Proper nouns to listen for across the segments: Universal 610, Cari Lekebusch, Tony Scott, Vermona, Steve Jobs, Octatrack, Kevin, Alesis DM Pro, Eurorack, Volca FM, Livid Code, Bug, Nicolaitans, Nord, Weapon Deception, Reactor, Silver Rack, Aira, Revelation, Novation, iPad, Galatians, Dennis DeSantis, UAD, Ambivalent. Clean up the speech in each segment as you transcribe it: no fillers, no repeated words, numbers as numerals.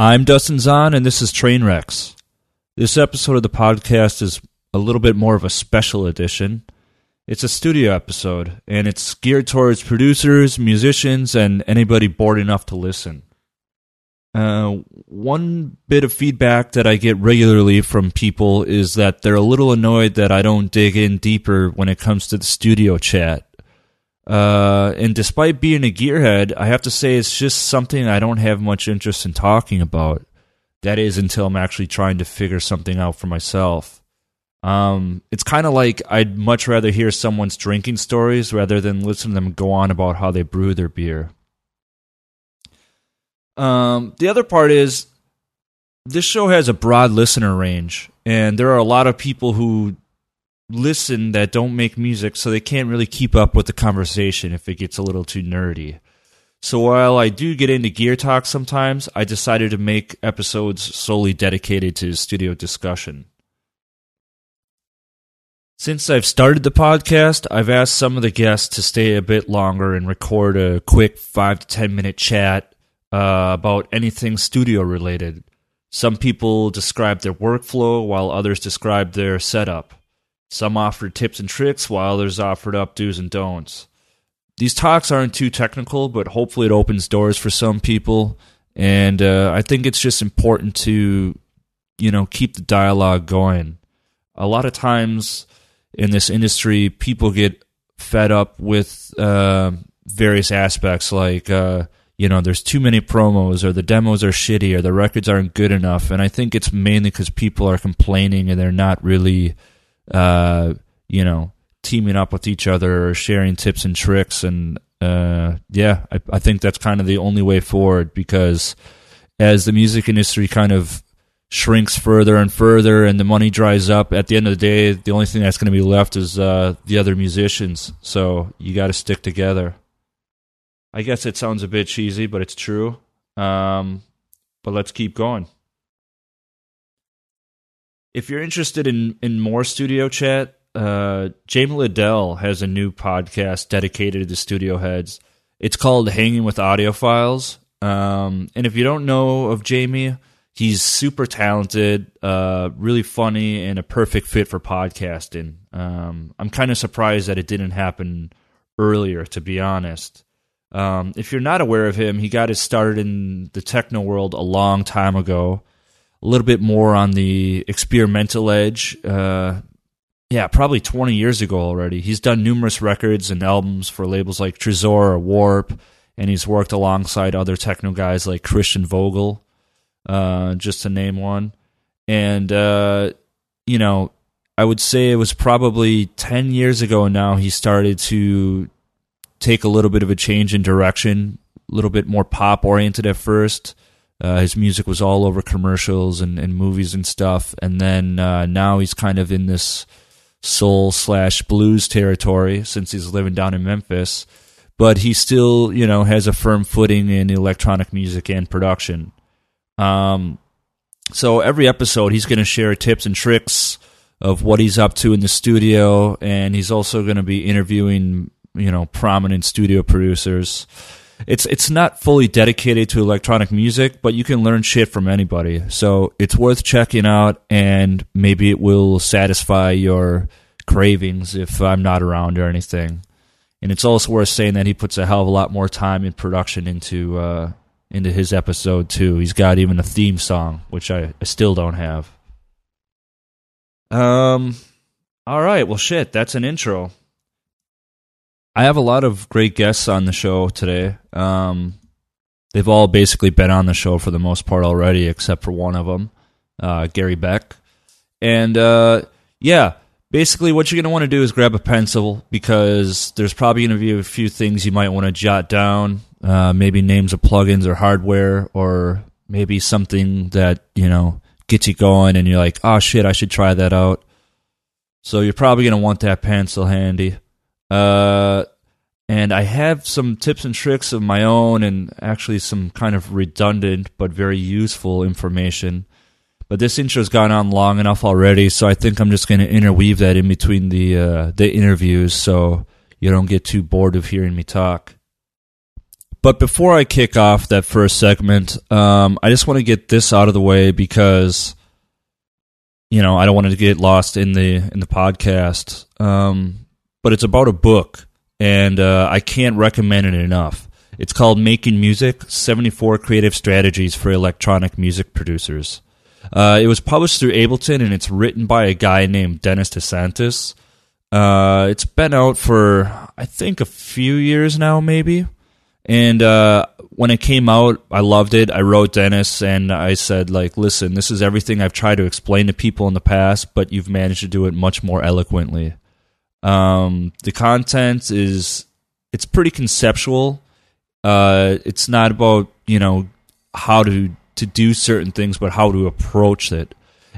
I'm Dustin Zahn, and this is Trainwrecks. This episode of the podcast is a little bit more of a special edition. It's a studio episode, and it's geared towards producers, musicians, and anybody bored enough to listen. One bit of feedback that I get regularly from people is that they're a little annoyed that I don't dig in deeper when it comes to the studio chat. And despite being a gearhead, I have to say it's just something I don't have much interest in talking about. That is until I'm actually trying to figure something out for myself. It's kind of like I'd much rather hear someone's drinking stories rather than listen to them go on about how they brew their beer. The other part is this show has a broad listener range, and there are a lot of people who listen that don't make music, so they can't really keep up with the conversation if it gets a little too nerdy. So while I do get into gear talk sometimes, I decided to make episodes solely dedicated to studio discussion. Since I've started the podcast, I've asked some of the guests to stay a bit longer and record a quick 5 to 10 minute chat about anything studio related. Some people describe their workflow, while others describe their setup. Some offer tips and tricks, while others offered up do's and don'ts. These talks aren't too technical, but hopefully it opens doors for some people. And I think it's just important to, keep the dialogue going. A lot of times in this industry, people get fed up with various aspects, like, there's too many promos, or the demos are shitty, or the records aren't good enough. And I think it's mainly because people are complaining and they're not really teaming up with each other or sharing tips and tricks. And I think that's kind of the only way forward, because as the music industry kind of shrinks further and further and the money dries up, at the end of the day, the only thing that's going to be left is the other musicians. So you got to stick together. I guess it sounds a bit cheesy, but it's true. But let's keep going. If you're interested in more studio chat, Jamie Liddell has a new podcast dedicated to studio heads. It's called Hanging with Audiophiles. And if you don't know of Jamie, he's super talented, really funny, and a perfect fit for podcasting. I'm kind of surprised that it didn't happen earlier, to be honest. If you're not aware of him, he got his start in the techno world a long time ago. A little bit more on the experimental edge. Probably 20 years ago already. He's done numerous records and albums for labels like Trezor or Warp, and he's worked alongside other techno guys like Christian Vogel, just to name one. And, I would say it was probably 10 years ago now he started to take a little bit of a change in direction, a little bit more pop-oriented at first. His music was all over commercials and movies and stuff. And then now he's kind of in this soul/blues territory since he's living down in Memphis. But he still, has a firm footing in electronic music and production. So every episode he's going to share tips and tricks of what he's up to in the studio. And he's also going to be interviewing, prominent studio producers. It's not fully dedicated to electronic music, but you can learn shit from anybody. So it's worth checking out, and maybe it will satisfy your cravings if I'm not around or anything. And it's also worth saying that he puts a hell of a lot more time in production into his episode, too. He's got even a theme song, which I still don't have. All right, well, shit, that's an intro. I have a lot of great guests on the show today. They've all basically been on the show for the most part already, except for one of them, Gary Beck. And, basically what you're going to want to do is grab a pencil, because there's probably going to be a few things you might want to jot down, maybe names of plugins or hardware, or maybe something that, gets you going and you're like, oh, shit, I should try that out. So you're probably going to want that pencil handy. And I have some tips and tricks of my own, and actually some kind of redundant but very useful information. But this intro's gone on long enough already, so I think I'm just going to interweave that in between the interviews, so you don't get too bored of hearing me talk. But before I kick off that first segment, I just want to get this out of the way because, you know, I don't want to get lost in the podcast. But it's about a book, and I can't recommend it enough. It's called Making Music, 74 Creative Strategies for Electronic Music Producers. It was published through Ableton, and it's written by a guy named Dennis DeSantis. It's been out for, I think, a few years now, maybe. And when it came out, I loved it. I wrote Dennis, and I said, like, listen, this is everything I've tried to explain to people in the past, but you've managed to do it much more eloquently. The content is, it's pretty conceptual. It's not about, you know, how to do certain things, but how to approach it.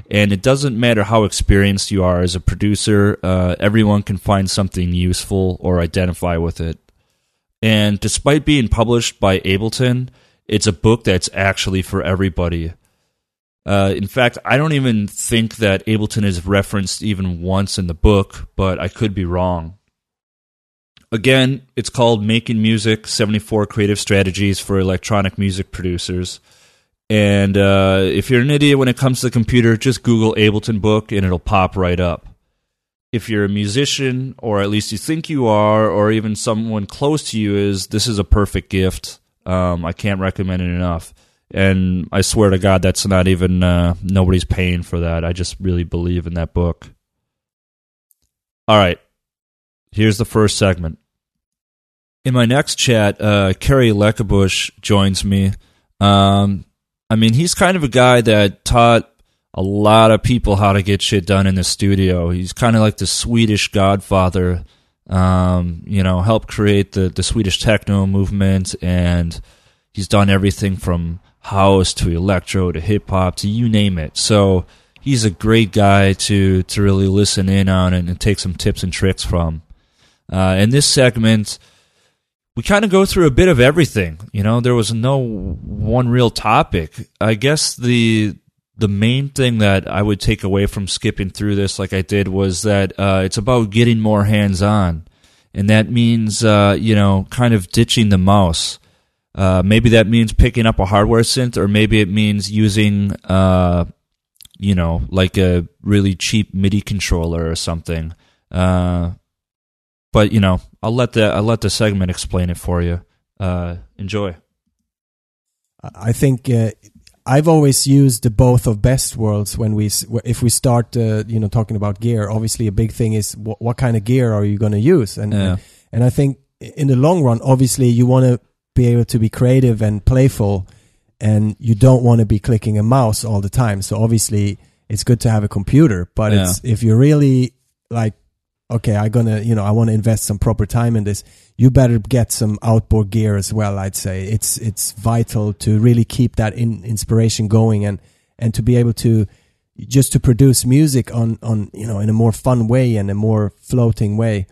And it doesn't matter how experienced you are as a producer. Everyone can find something useful or identify with it. And despite being published by Ableton, it's a book that's actually for everybody. In fact, I don't even think that Ableton is referenced even once in the book, but I could be wrong. Again, it's called Making Music, 74 Creative Strategies for Electronic Music Producers. And if you're an idiot when it comes to the computer, just Google Ableton book and it'll pop right up. If you're a musician, or at least you think you are, or even someone close to you is, this is a perfect gift. I can't recommend it enough. And I swear to God, that's not even, nobody's paying for that. I just really believe in that book. All right. Here's the first segment. In my next chat, Cari Lekebusch joins me. I mean, he's kind of a guy that taught a lot of people how to get shit done in the studio. He's kind of like the Swedish godfather, you know, helped create the Swedish techno movement, and he's done everything from house to electro to hip-hop to you name it. So he's a great guy to really listen in on and take some tips and tricks from. In this segment, we kind of go through a bit of everything. You know, there was no one real topic. I guess the main thing that I would take away from skipping through this like I did was that it's about getting more hands-on. And that means, you know, kind of ditching the mouse. Maybe that means picking up a hardware synth, or maybe it means using, you know, like a really cheap MIDI controller or something. But, you know, I'll let the segment explain it for you. Enjoy. I think... I've always used the both of best worlds when if we start, you know, talking about gear. Obviously, a big thing is what kind of gear are you going to use, and I think in the long run, obviously, you want to be able to be creative and playful, and you don't want to be clicking a mouse all the time. So obviously, it's good to have a computer, but it's, if you're really like, okay, I want to invest some proper time in this, you better get some outboard gear as well, I'd say. It's vital to really keep that inspiration going and to be able to just to produce music on, you know, in a more fun way and a more floating way.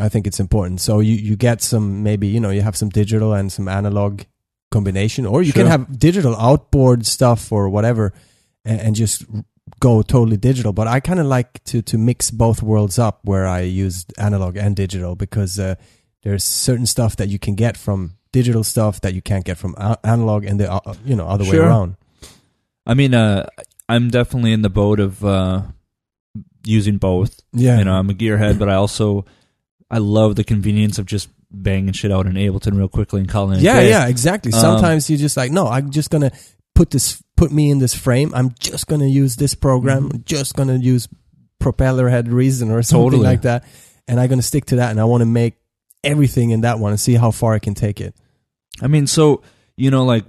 I think it's important. So you get some, maybe, you know, you have some digital and some analog combination, or you can have digital outboard stuff or whatever and just go totally digital. But I kind of like to mix both worlds up, where I use analog and digital, because there's certain stuff that you can get from digital stuff that you can't get from analog, and the you know, other way around. I mean, I'm definitely in the boat of using both. Yeah, you know, I'm a gearhead, but I love the convenience of just banging shit out in Ableton real quickly and calling it. Yeah, yeah, exactly. Sometimes you're just like, no, I'm just gonna put me in this frame. I'm just going to use this program. Mm-hmm. I'm just going to use Propellerhead Reason or something like that. And I'm going to stick to that. And I want to make everything in that one and see how far I can take it. I mean, so, you know, like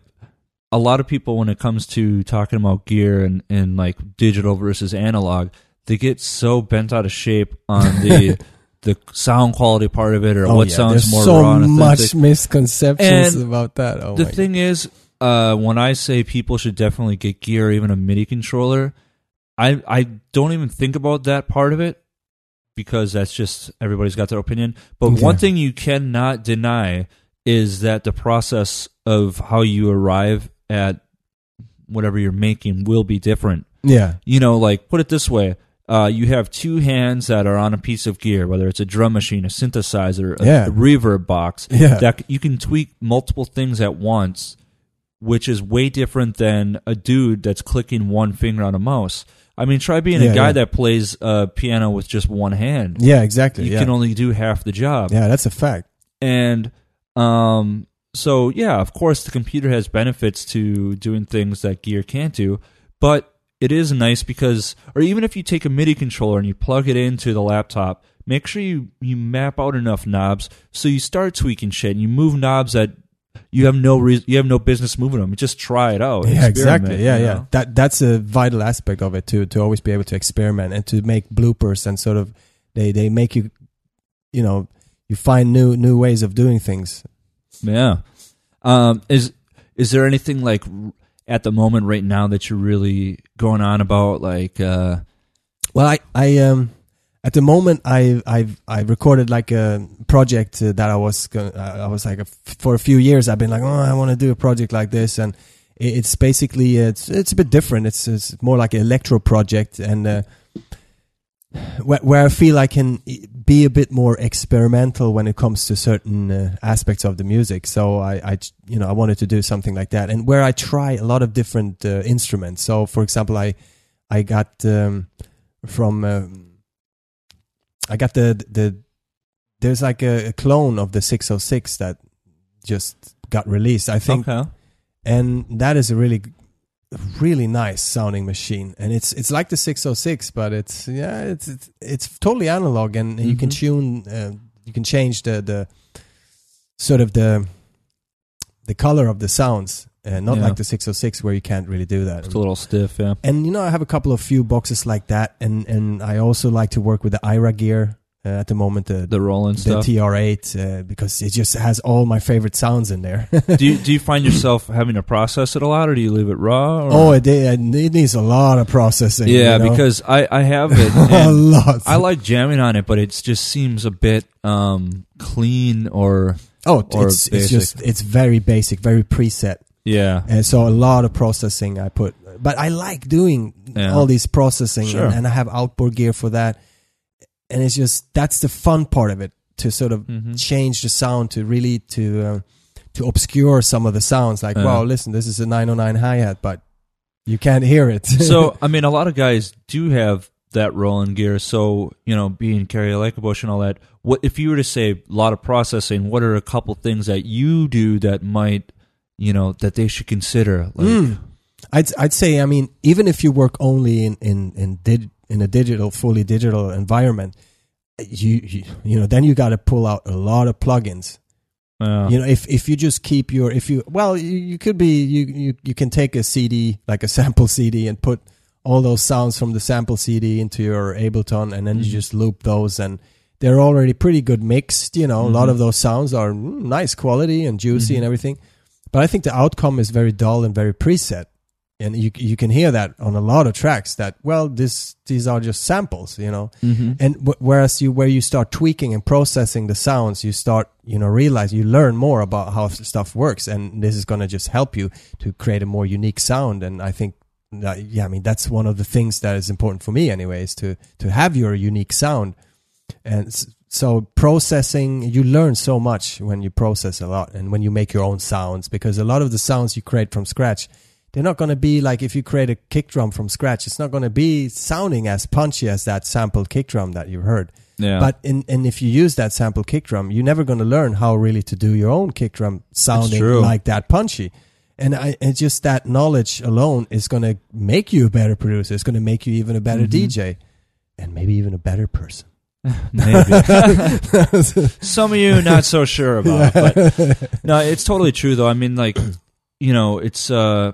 a lot of people, when it comes to talking about gear and like digital versus analog, they get so bent out of shape on the the sound quality part of it, or what sounds more raw and authentic. There's so much misconceptions about that. Oh, the thing is, when I say people should definitely get gear, even a MIDI controller, I don't even think about that part of it, because that's just, everybody's got their opinion. But one thing you cannot deny is that the process of how you arrive at whatever you're making will be different. Yeah. You know, like, put it this way. you have two hands that are on a piece of gear, whether it's a drum machine, a synthesizer, a reverb box, that you can tweak multiple things at once, which is way different than a dude that's clicking one finger on a mouse. I mean, try being a guy that plays piano with just one hand. Yeah, exactly. You can only do half the job. Yeah, that's a fact. And so, yeah, of course, the computer has benefits to doing things that gear can't do, but it is nice because, or even if you take a MIDI controller and you plug it into the laptop, make sure you map out enough knobs so you start tweaking shit and you move knobs that you have no business moving them. Just try it out. Yeah, exactly. Yeah, yeah. That's a vital aspect of it too, to always be able to experiment and to make bloopers and sort of they make you, you know, you find new ways of doing things. Yeah. Is there anything like at the moment right now that you're really going on about? Like, well, I at the moment, I recorded like a project that for a few years I've been like, oh, I want to do a project like this, and it's basically it's a bit different. It's more like an electro project, and where I feel I can be a bit more experimental when it comes to certain aspects of the music. So I wanted to do something like that, and where I try a lot of different instruments. So for example, I got there's like a clone of the 606 that just got released, I think. Okay. And that is a really, really nice sounding machine. And it's like the 606, but it's totally analog, and you can tune, you can change the sort of the color of the sounds. Not like the 606 where you can't really do that. It's a little stiff, yeah. And, you know, I have a couple of few boxes like that. And I also like to work with the Aira gear at the moment. The Roland stuff. The TR8, because it just has all my favorite sounds in there. Do you find yourself having to process it a lot, or do you leave it raw? Or? Oh, it needs a lot of processing. Yeah, you know? Because I have it. A lot. I like jamming on it, but it just seems a bit clean or it's just, it's very basic, very preset. Yeah. And so a lot of processing I put. But I like doing all these processing, and I have outboard gear for that. And it's just, that's the fun part of it, to sort of change the sound, to really, to obscure some of the sounds. Like, wow, listen, this is a 909 hi-hat, but you can't hear it. So, I mean, a lot of guys do have that Roland gear. So, you know, being Cari Lekebusch and all that, what if you were to say a lot of processing, what are a couple things that you do that might... you know, that they should consider? Like, I'd say, I mean, even if you work only in a digital, fully digital environment, you know, then you got to pull out a lot of plugins. You know, if you just keep your, you can take a CD, like a sample CD, and put all those sounds from the sample CD into your Ableton, and then you just loop those, and they're already pretty good mixed, you know. A lot of those sounds are nice quality and juicy and everything. But I think the outcome is very dull and very preset. And you can hear that on a lot of tracks that, well, these are just samples, you know. And whereas where you start tweaking and processing the sounds, you start, you know, realize, you learn more about how stuff works. And this is going to just help you to create a more unique sound. And I think, that's one of the things that is important for me anyway, is to have your unique sound. And so processing, you learn so much when you process a lot, and when you make your own sounds, because a lot of the sounds you create from scratch, they're not going to be like, if you create a kick drum from scratch, it's not going to be sounding as punchy as that sampled kick drum that you heard. Yeah. But and if you use that sampled kick drum, you're never going to learn how really to do your own kick drum sounding like that punchy. And it's just that knowledge alone is going to make you a better producer. It's going to make you even a better DJ, and maybe even a better person. Maybe some of you not so sure about, but no, it's totally true though. I mean, like, you know, it's I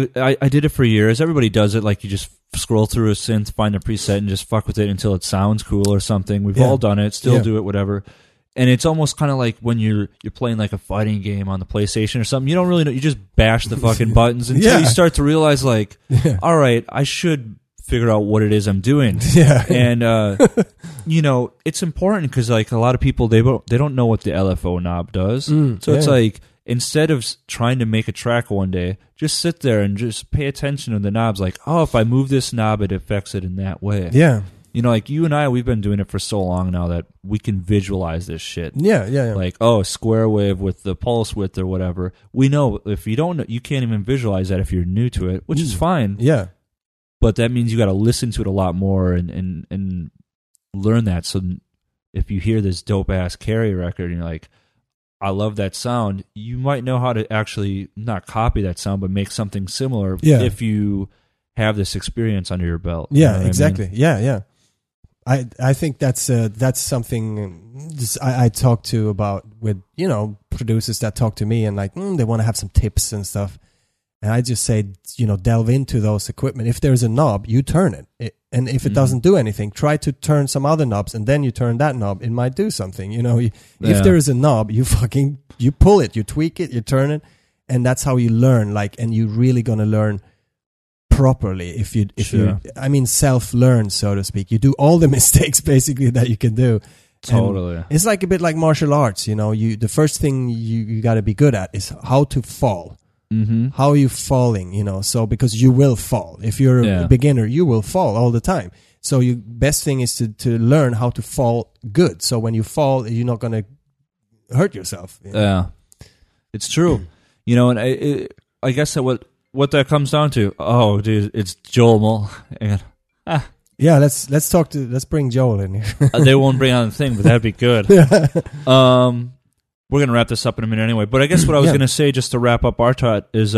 did it for years. Everybody does it. Like, you just scroll through a synth, find a preset, and just fuck with it until it sounds cool or something. We've all done it. Still do it, whatever. And it's almost kind of like when you're playing like a fighting game on the PlayStation or something. You don't really know. You just bash the fucking buttons until you start to realize, like, all right, I should figure out what it is I'm doing. Yeah. And, you know, it's important because, like, a lot of people, they don't know what the LFO knob does. So it's like, instead of trying to make a track one day, just sit there and just pay attention to the knobs. Like, oh, if I move this knob, it affects it in that way. Yeah. You know, like you and I, we've been doing it for so long now that we can visualize this shit. Yeah. Like, oh, square wave with the pulse width or whatever. We know if you don't, you can't even visualize that if you're new to it, which is fine. Yeah. But that means you got to listen to it a lot more and learn that. So if you hear this dope-ass Cari record and you're like, I love that sound, you might know how to actually not copy that sound but make something similar if you have this experience under your belt. Yeah, you know exactly. I mean? Yeah. I think that's something I talk to about with, you know, producers that talk to me and like, they want to have some tips and stuff. And I just say, you know, delve into those equipment. If there's a knob, you turn it. And if it doesn't do anything, try to turn some other knobs and then you turn that knob. It might do something, you know. If there is a knob, you pull it, you tweak it, you turn it. And that's how you learn. And you're really going to learn properly if you self-learn, so to speak. You do all the mistakes basically that you can do. Totally. And it's like a bit like martial arts, you know. The first thing you got to be good at is how to fall. Mm-hmm. How are you falling, you know? So because you will fall. If you're a beginner, you will fall all the time. So your best thing is to learn how to fall good. So when you fall, you're not going to hurt yourself. You know? Yeah, it's true. You know, and I guess that what that comes down to. Oh, dude, it's Joel Mull. Yeah, let's bring Joel in here. They won't bring on the thing, but that'd be good. We're going to wrap this up in a minute anyway. But I guess what I was going to say, just to wrap up our talk, is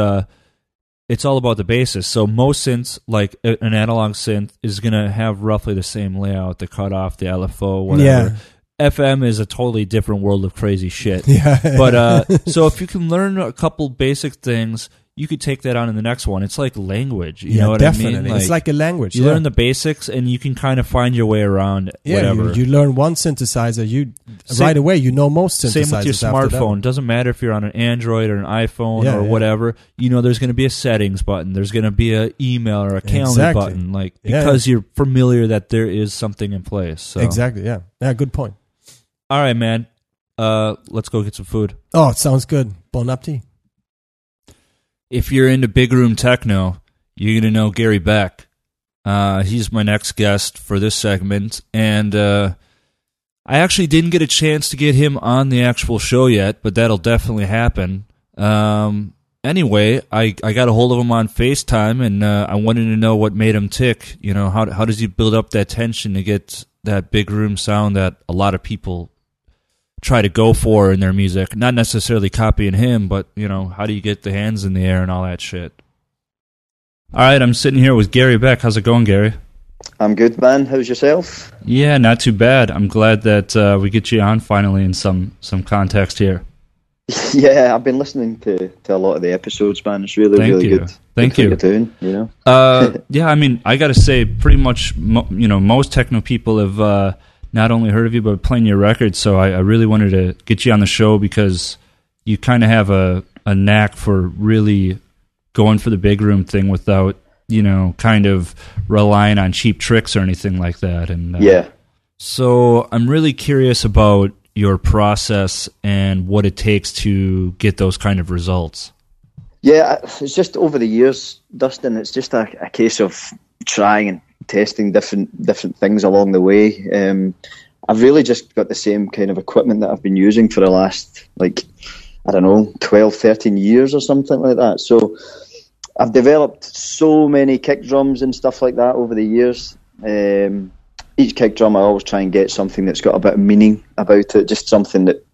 it's all about the basis. So most synths, like an analog synth, is going to have roughly the same layout, the cutoff, the LFO, whatever. Yeah. FM is a totally different world of crazy shit. Yeah. But so if you can learn a couple basic things, you could take that on in the next one. It's like language. You know what definitely. I mean? It's like a language. You learn the basics and you can kind of find your way around whatever. You learn one synthesizer, right away you know most synthesizers. Same with your smartphone. It doesn't matter if you're on an Android or an iPhone or whatever. You know there's going to be a settings button. There's going to be an email or a calendar button. Because you're familiar that there is something in place. So. Exactly, yeah. Yeah, good point. All right, man. Let's go get some food. Oh, it sounds good. Bon appetit. If you're into big room techno, you're going to know Gary Beck. He's my next guest for this segment. And I actually didn't get a chance to get him on the actual show yet, but that'll definitely happen. Anyway, I got a hold of him on FaceTime, and I wanted to know what made him tick. You know, how does he build up that tension to get that big room sound that a lot of people try to go for in their music, not necessarily copying him, but, you know, how do you get the hands in the air and all that shit? All right, I'm sitting here with Gary Beck. How's it going, Gary? I'm good, man. How's yourself? Yeah, not too bad. I'm glad that we get you on finally in some context here. Yeah, I've been listening to a lot of the episodes, man. It's really, good. Thank you. Good doing, you know? Yeah, I mean, I got to say, pretty much, most techno people have... not only heard of you, but playing your records. So I really wanted to get you on the show because you kind of have a knack for really going for the big room thing without, you know, kind of relying on cheap tricks or anything like that. And so I'm really curious about your process and what it takes to get those kind of results. Yeah, it's just over the years, Dustin, it's just a case of trying and testing different things along the way. I've really just got the same kind of equipment that I've been using for the last, 12, 13 years or something like that. So I've developed so many kick drums and stuff like that over the years. Each kick drum I always try and get something that's got a bit of meaning about it, just something that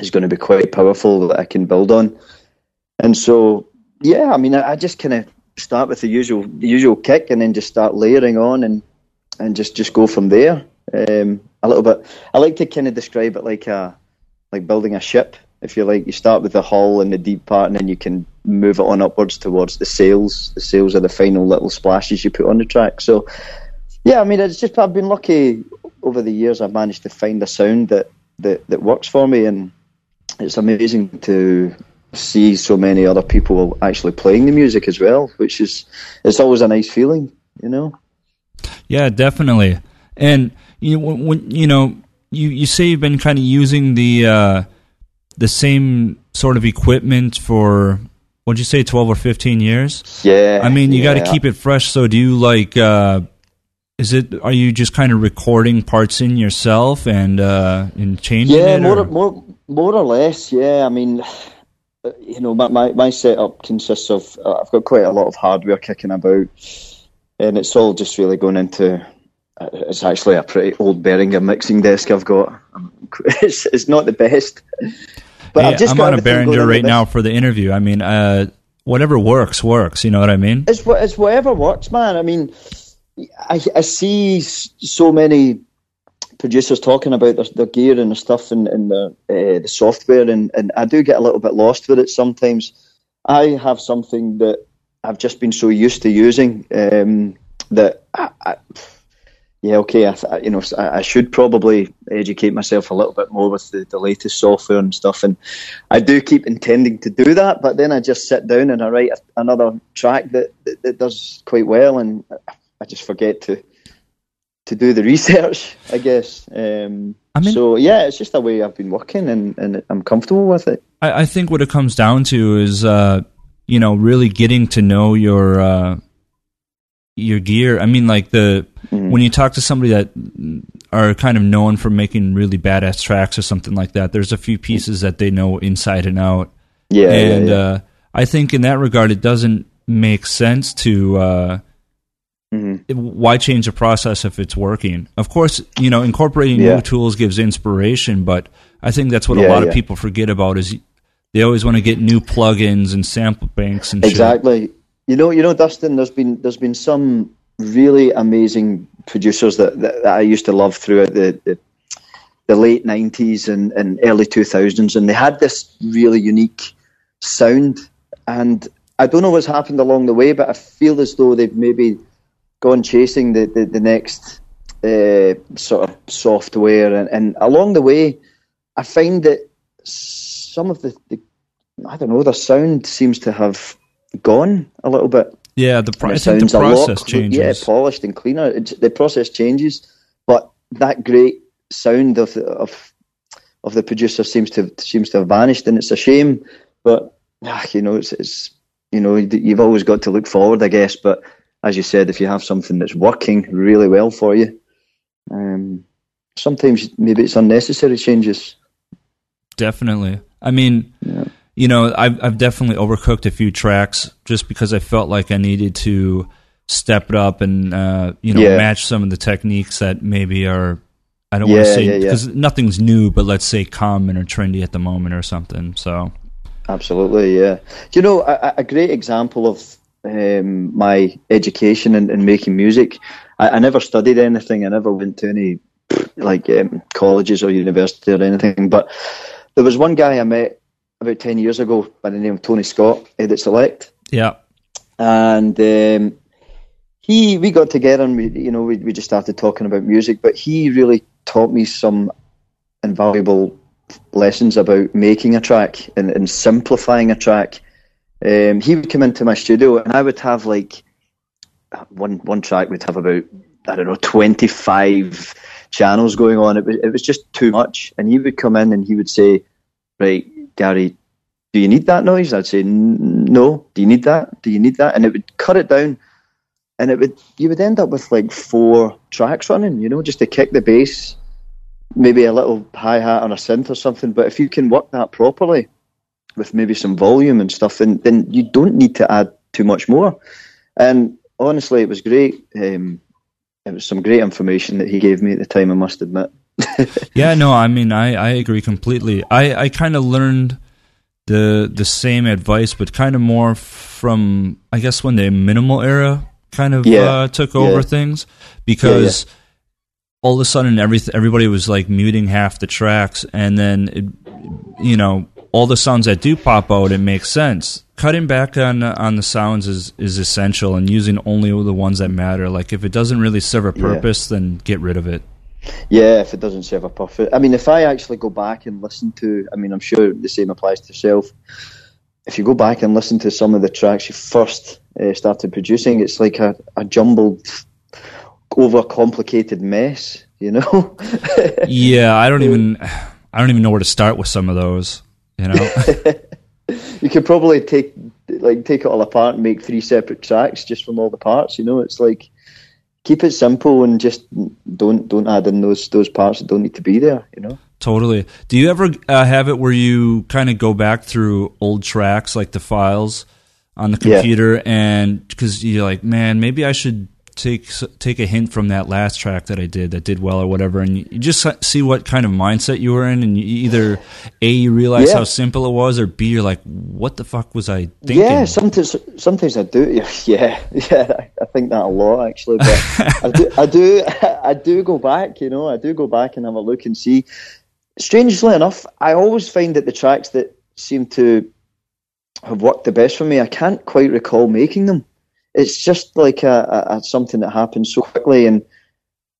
is going to be quite powerful that I can build on. And so, yeah, I mean, I just kind of start with the usual kick and then just start layering on and just go from there a little bit. I like to kind of describe it like building a ship, if you like. You start with the hull and the deep part and then you can move it on upwards towards the sails. The sails are the final little splashes you put on the track. So yeah, I mean, it's just I've been lucky over the years. I've managed to find a sound that works for me, and it's amazing to see so many other people actually playing the music as well, which is, it's always a nice feeling, you know? Yeah, definitely. And you know, you say you've been kind of using the same sort of equipment for, would you say, 12 or 15 years? Yeah. I mean, you got to keep it fresh. So do you like, are you just kind of recording parts in yourself and changing it? Yeah, more or less, yeah. I mean, you know, my setup consists of, I've got quite a lot of hardware kicking about, and it's all just really going into, it's actually a pretty old Behringer mixing desk I've got. It's not the best. But hey, I'm on a Behringer right now for the interview. I mean, whatever works, you know what I mean? It's whatever works, man. I mean, I see so many producers talking about their gear and their stuff and the software, and I do get a little bit lost with it sometimes. I have something that I've just been so used to using that I should probably educate myself a little bit more with the latest software and stuff, and I do keep intending to do that, but then I just sit down and I write another track that does quite well, and I just forget to do the research, I guess. It's just the way I've been working, and I'm comfortable with it. I think what it comes down to is, really getting to know your gear. I mean, like when you talk to somebody that are kind of known for making really badass tracks or something like that, there's a few pieces that they know inside and out. Yeah. And I think in that regard, it doesn't make sense to... Why change the process if it's working? Of course, incorporating new tools gives inspiration, but I think that's what a lot of people forget about is they always want to get new plugins and sample banks and exactly. Shit. You know, Dustin, there's been some really amazing producers that I used to love throughout the late 90s and early 2000s, and they had this really unique sound, and I don't know what's happened along the way, but I feel as though they've maybe gone chasing the next sort of software, and along the way, I find that some of their sound seems to have gone a little bit. Yeah, I think the process changes. Yeah, polished and cleaner. The process changes, but that great sound of the producer seems to have vanished, and it's a shame. But it's you've always got to look forward, I guess, but. As you said, if you have something that's working really well for you, sometimes maybe it's unnecessary changes. Definitely. I mean, I've definitely overcooked a few tracks just because I felt like I needed to step it up and, match some of the techniques that maybe are, I don't want to say, because nothing's new, but let's say common or trendy at the moment or something. So, absolutely, yeah. You know, a great example of, my education and making music. I never studied anything. I never went to any colleges or university or anything. But there was one guy I met about 10 years ago by the name of Tony Scott, Edit Select. Yeah, and we got together and we just started talking about music. But he really taught me some invaluable lessons about making a track and simplifying a track. He would come into my studio and I would have one track would have about, 25 channels going on. It was just too much. And he would come in and he would say, right, Gary, do you need that noise? I'd say, no. Do you need that? Do you need that? And it would cut it down, and you would end up with 4 tracks running, just to kick the bass, maybe a little hi-hat on a synth or something. But if you can work that properly, with maybe some volume and stuff, then you don't need to add too much more. And honestly, it was great. It was some great information that he gave me at the time, I must admit. Yeah, no, I mean, I agree completely. I kind of learned the same advice, but kind of more from, I guess, when the minimal era kind of took over things, because all of a sudden everybody was muting half the tracks, and then, all the sounds that do pop out, it makes sense. Cutting back on the sounds is essential, and using only the ones that matter. If it doesn't really serve a purpose, then get rid of it. Yeah, if it doesn't serve a purpose. I mean, if I actually go back and listen to, I'm sure the same applies to yourself. If you go back and listen to some of the tracks you first started producing, it's like a jumbled, overcomplicated mess, I don't even know where to start with some of those. you know. You could probably take it all apart and make 3 separate tracks just from all the parts, you know. It's like, keep it simple and just don't add in those parts that don't need to be there, you know. Totally. Do you ever have it where you kind of go back through old tracks, like the files on the computer, and because you're like, man, maybe I should take a hint from that last track that I did that did well or whatever, and you just see what kind of mindset you were in, and you either A, you realize how simple it was, or B, you're like, what the fuck was I thinking? Yeah, sometimes I do. Yeah, I think that a lot actually. But I do go back, you know. I do go back and have a look and see. Strangely enough, I always find that the tracks that seem to have worked the best for me, I can't quite recall making them. It's just like a something that happens so quickly, and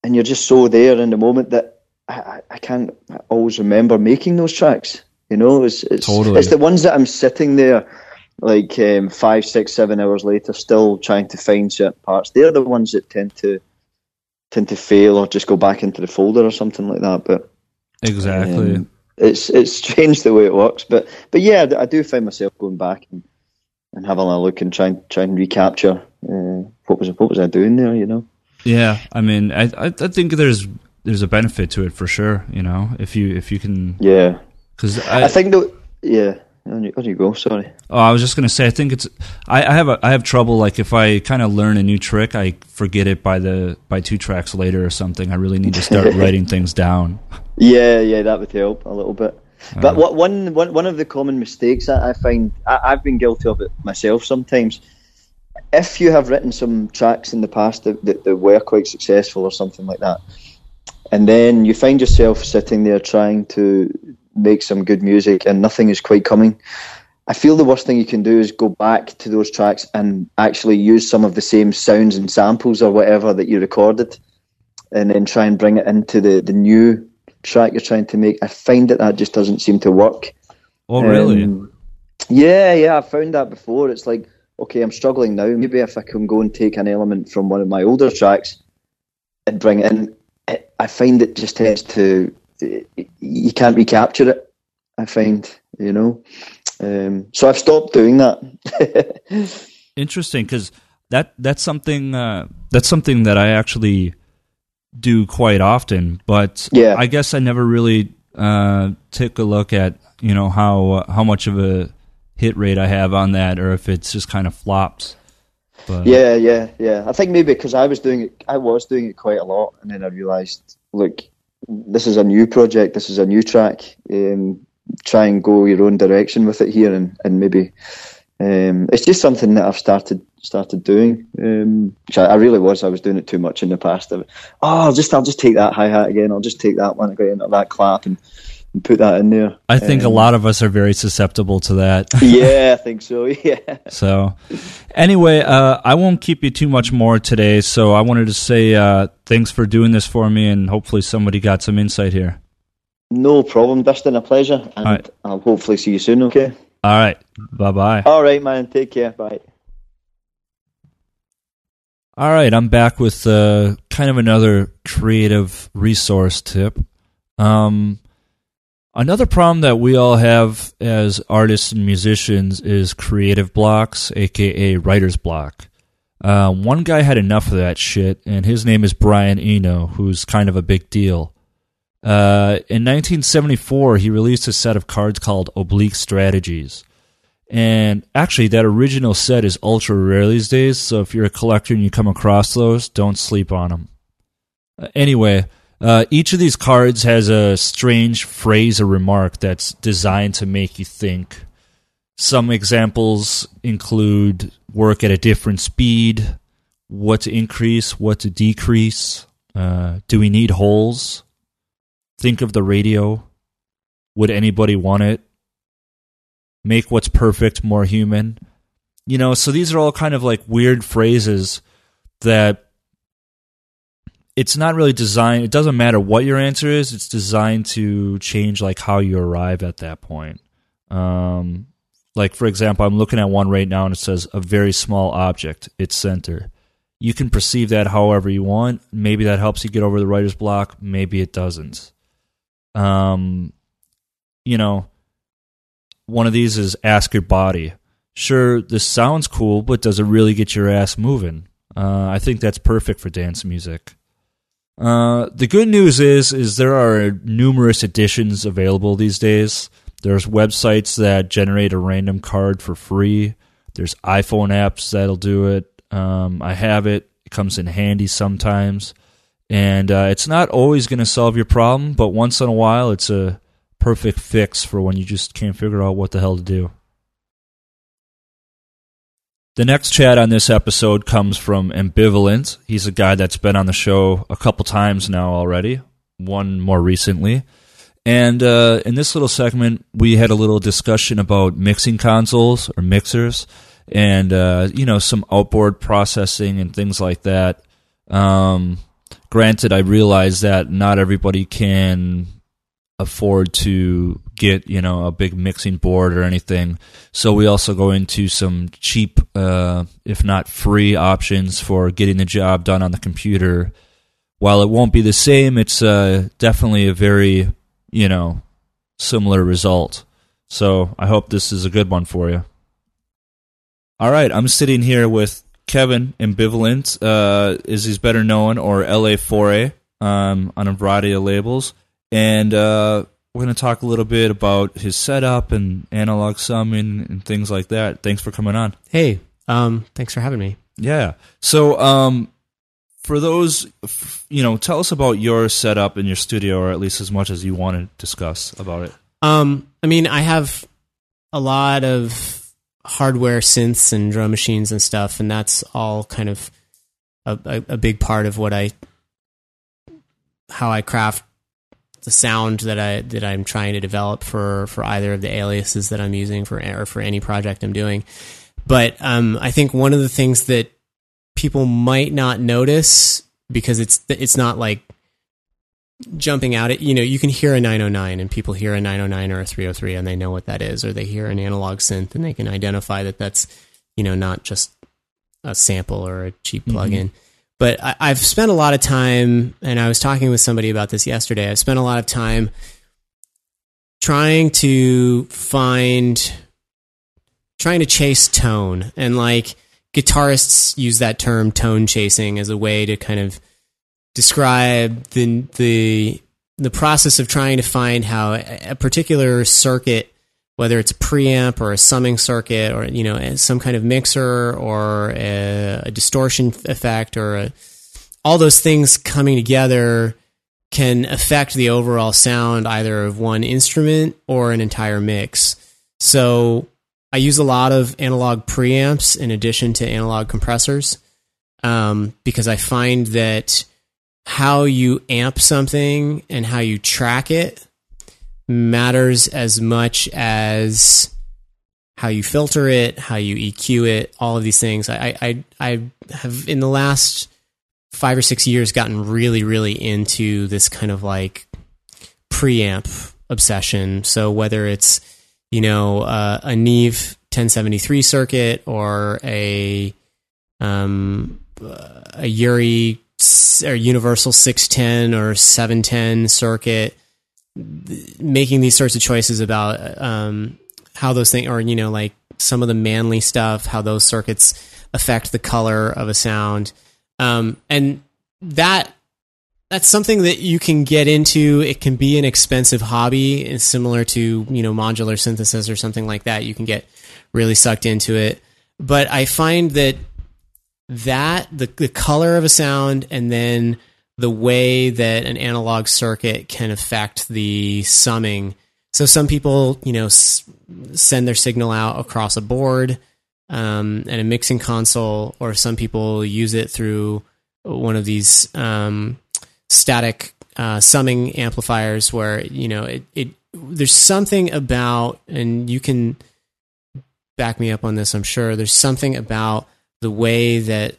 you're just so there in the moment that I can't always remember making those tracks. You know, it's the ones that I'm sitting there like 5, 6, 7 hours later still trying to find certain parts. They're the ones that tend to fail or just go back into the folder or something like that. But exactly, it's strange the way it works. But yeah, I do find myself going back and having a look and trying to recapture what was I doing there, you know? Yeah, I mean, I think there's a benefit to it for sure, you know, if you can. Yeah, because I think that, yeah. There you go. Sorry. Oh, I was just gonna say, I think it's I have trouble, like if I kind of learn a new trick, I forget it by 2 tracks later or something. I really need to start writing things down. Yeah, that would help a little bit. But what one of the common mistakes I find, I've been guilty of it myself sometimes. If you have written some tracks in the past that were quite successful or something like that, and then you find yourself sitting there trying to make some good music and nothing is quite coming, I feel the worst thing you can do is go back to those tracks and actually use some of the same sounds and samples or whatever that you recorded, and then try and bring it into the new track you're trying to make. I find that just doesn't seem to work. Oh, really? Yeah, I found that before. It's like, okay, I'm struggling now. Maybe if I can go and take an element from one of my older tracks and bring it in, I find it just tends to, you can't recapture it, I find, you know. So I've stopped doing that. Interesting, because that's something that I actually do quite often, but yeah. I guess I never really took a look at, you know, how much of a hit rate I have on that, or if it's just kind of flopped. But yeah. I think maybe because I was doing it quite a lot, and then I realized, look, this is a new project, this is a new track. Try and go your own direction with it here, and maybe it's just something that I've started doing. I was doing it too much in the past. I'll just take that hi-hat again, I'll just take that one again, or that clap, and put that in there. I think a lot of us are very susceptible to that. Yeah, I think so, yeah. So anyway, I won't keep you too much more today, so I wanted to say thanks for doing this for me, and hopefully somebody got some insight here. No problem, Dustin, a pleasure, and right. I'll hopefully see you soon, okay? All right, bye-bye. All right, man, take care, bye. All right, I'm back with kind of another creative resource tip. Another problem that we all have as artists and musicians is creative blocks, a.k.a. writer's block. One guy had enough of that shit, and his name is Brian Eno, who's kind of a big deal. In 1974, he released a set of cards called Oblique Strategies. And actually, that original set is ultra rare these days, so if you're a collector and you come across those, don't sleep on them. Anyway, each of these cards has a strange phrase or remark that's designed to make you think. Some examples include work at a different speed, what to increase, what to decrease, do we need holes, think of the radio, would anybody want it, make what's perfect more human. You know, so these are all kind of like weird phrases that it's not really designed. It doesn't matter what your answer is. It's designed to change like how you arrive at that point. Like, for example, I'm looking at one right now and it says a very small object, its center. You can perceive that however you want. Maybe that helps you get over the writer's block. Maybe it doesn't. You know, One of these is ask your body. Sure, this sounds cool, but does it really get your ass moving? I think that's perfect for dance music. The good news is there are numerous editions available these days. There's websites that generate a random card for free. There's iPhone apps that'll do it. I have it. It comes in handy sometimes. And it's not always going to solve your problem, but once in a while it's a perfect fix for when you just can't figure out what the hell to do. The next chat on this episode comes from Ambivalent. He's a guy that's been on the show a couple times now already, one more recently. And in this little segment, we had a little discussion about mixing consoles or mixers and, some outboard processing and things like that. Granted, I realize that not everybody can afford to get, a big mixing board or anything. So we also go into some cheap, if not free, options for getting the job done on the computer. While it won't be the same, it's definitely a very, similar result. So I hope this is a good one for you. All right, I'm sitting here with Kevin, Ambivalent, as he's better known, or LA Foray, on a variety of labels. And we're going to talk a little bit about his setup and analog summing and things like that. Thanks for coming on. Hey, thanks for having me. Yeah. So for those, tell us about your setup in your studio, or at least as much as you want to discuss about it. I have a lot of hardware synths and drum machines and stuff, and that's all kind of a big part of how I craft the sound that I'm trying to develop for either of the aliases that I'm using for any project I'm doing. But I think one of the things that people might not notice, because it's not like jumping out at, you can hear a 909 and people hear a 909 or a 303 and they know what that is, or they hear an analog synth and they can identify that that's, not just a sample or a cheap plugin. Mm-hmm. But I've spent a lot of time, and I was talking with somebody about this yesterday, I've spent a lot of time trying to chase tone. And like guitarists use that term tone chasing as a way to kind of describe the process of trying to find how a particular circuit, whether it's a preamp or a summing circuit or, some kind of mixer or a distortion effect or all those things coming together can affect the overall sound either of one instrument or an entire mix. So I use a lot of analog preamps in addition to analog compressors because I find that how you amp something and how you track it matters as much as how you filter it, how you EQ it, all of these things. I have in the last 5 or 6 years gotten really, really into this kind of like preamp obsession. So whether it's, a Neve 1073 circuit or a Urei or Universal 610 or 710 circuit, making these sorts of choices about how those things, or like some of the Manly stuff, how those circuits affect the color of a sound, and that's something that you can get into. It can be an expensive hobby, and similar to modular synthesis or something like that, you can get really sucked into it. But I find that the color of a sound, and then the way that an analog circuit can affect the summing. So some people, send their signal out across a board and a mixing console, or some people use it through one of these static summing amplifiers where, there's something about, and you can back me up on this, I'm sure, there's something about the way that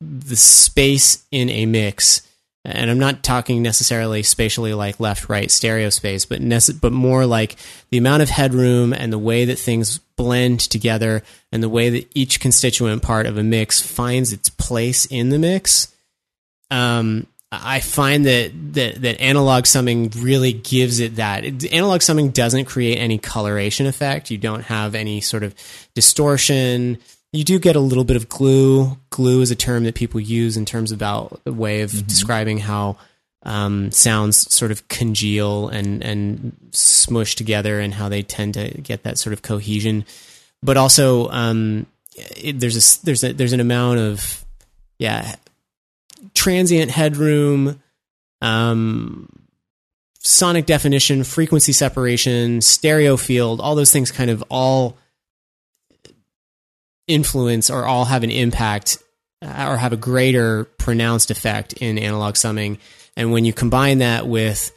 the space in a mix, and I'm not talking necessarily spatially like left, right, stereo space, but more like the amount of headroom and the way that things blend together and the way that each constituent part of a mix finds its place in the mix I find that analog summing really gives it that. Analog summing doesn't create any coloration effect. You don't have any sort of distortion. You do get a little bit of glue. Glue is a term that people use in terms about the way of describing how sounds sort of congeal and smush together and how they tend to get that sort of cohesion. But also, there's an amount of transient headroom, sonic definition, frequency separation, stereo field, all those things kind of all influence or all have an impact or have a greater pronounced effect in analog summing. And when you combine that with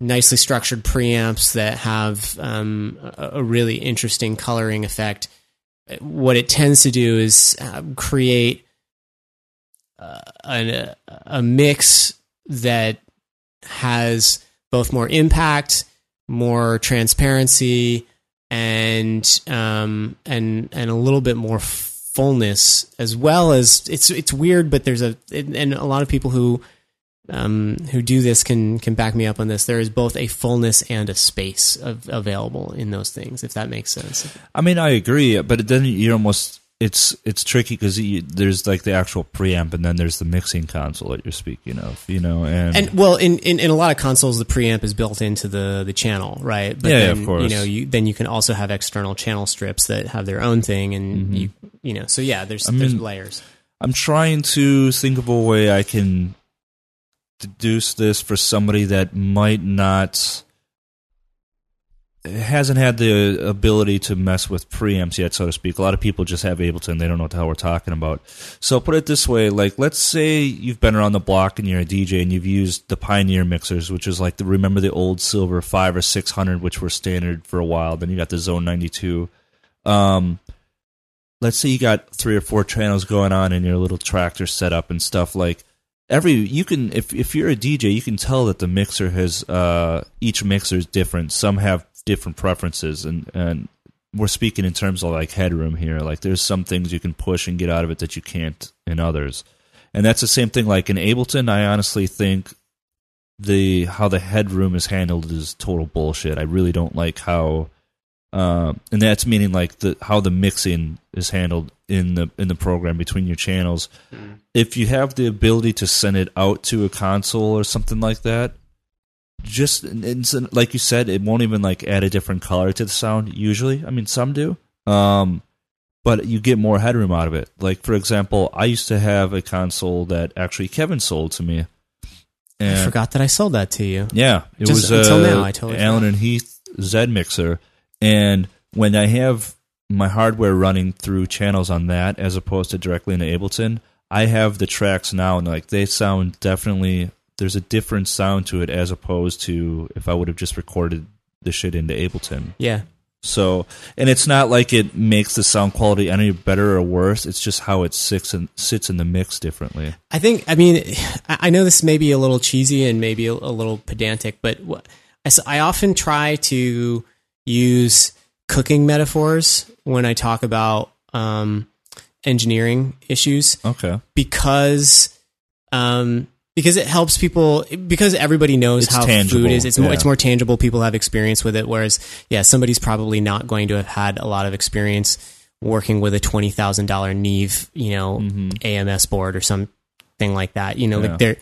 nicely structured preamps that have a really interesting coloring effect, what it tends to do is create a mix that has both more impact, more transparency, and a little bit more fullness, as well as it's weird, but and a lot of people who do this can back me up on this. There is both a fullness and a space available in those things, if that makes sense. I mean, I agree, but then you're almost. It's tricky because there's like the actual preamp, and then there's the mixing console that you're speaking of, and a lot of consoles the preamp is built into the channel, right? But then, of course. Then you can also have external channel strips that have their own thing, and there's layers. I'm trying to think of a way I can deduce this for somebody that might not. It hasn't had the ability to mess with preamps yet, so to speak. A lot of people just have Ableton. They don't know what the hell we're talking about. So put it this way. Like, let's say you've been around the block and you're a DJ and you've used the Pioneer mixers, which is like, remember the old silver 5 or 600, which were standard for a while. Then you got the Zone 92. Let's say you got 3 or 4 channels going on in your little tractor setup and stuff. Like, if you're a DJ, you can tell that the mixer has, each mixer is different. Some have different preferences, and we're speaking in terms of like headroom here. Like, there's some things you can push and get out of it that you can't in others, and that's the same thing. Like in Ableton, I honestly think how the headroom is handled is total bullshit. I really don't like how, and that's meaning like how the mixing is handled in the program between your channels. If you have the ability to send it out to a console or something like that. Just like you said, it won't even like add a different color to the sound usually. I mean, some do, but you get more headroom out of it. Like, for example, I used to have a console that actually Kevin sold to me. And I forgot that I sold that to you. Yeah, it was until now. I totally Alan and Heath Z mixer, and when I have my hardware running through channels on that as opposed to directly into Ableton, I have the tracks now, and like they sound definitely. There's a different sound to it as opposed to if I would have just recorded the shit into Ableton. Yeah. So, and it's not like it makes the sound quality any better or worse. It's just how it sits in the mix differently. I know this may be a little cheesy and maybe a little pedantic, but I often try to use cooking metaphors when I talk about engineering issues. Okay. Because it helps people, because everybody knows how food is. It's more tangible. People have experience with it. Whereas, somebody's probably not going to have had a lot of experience working with a $20,000 Neve, AMS board or something like that. Like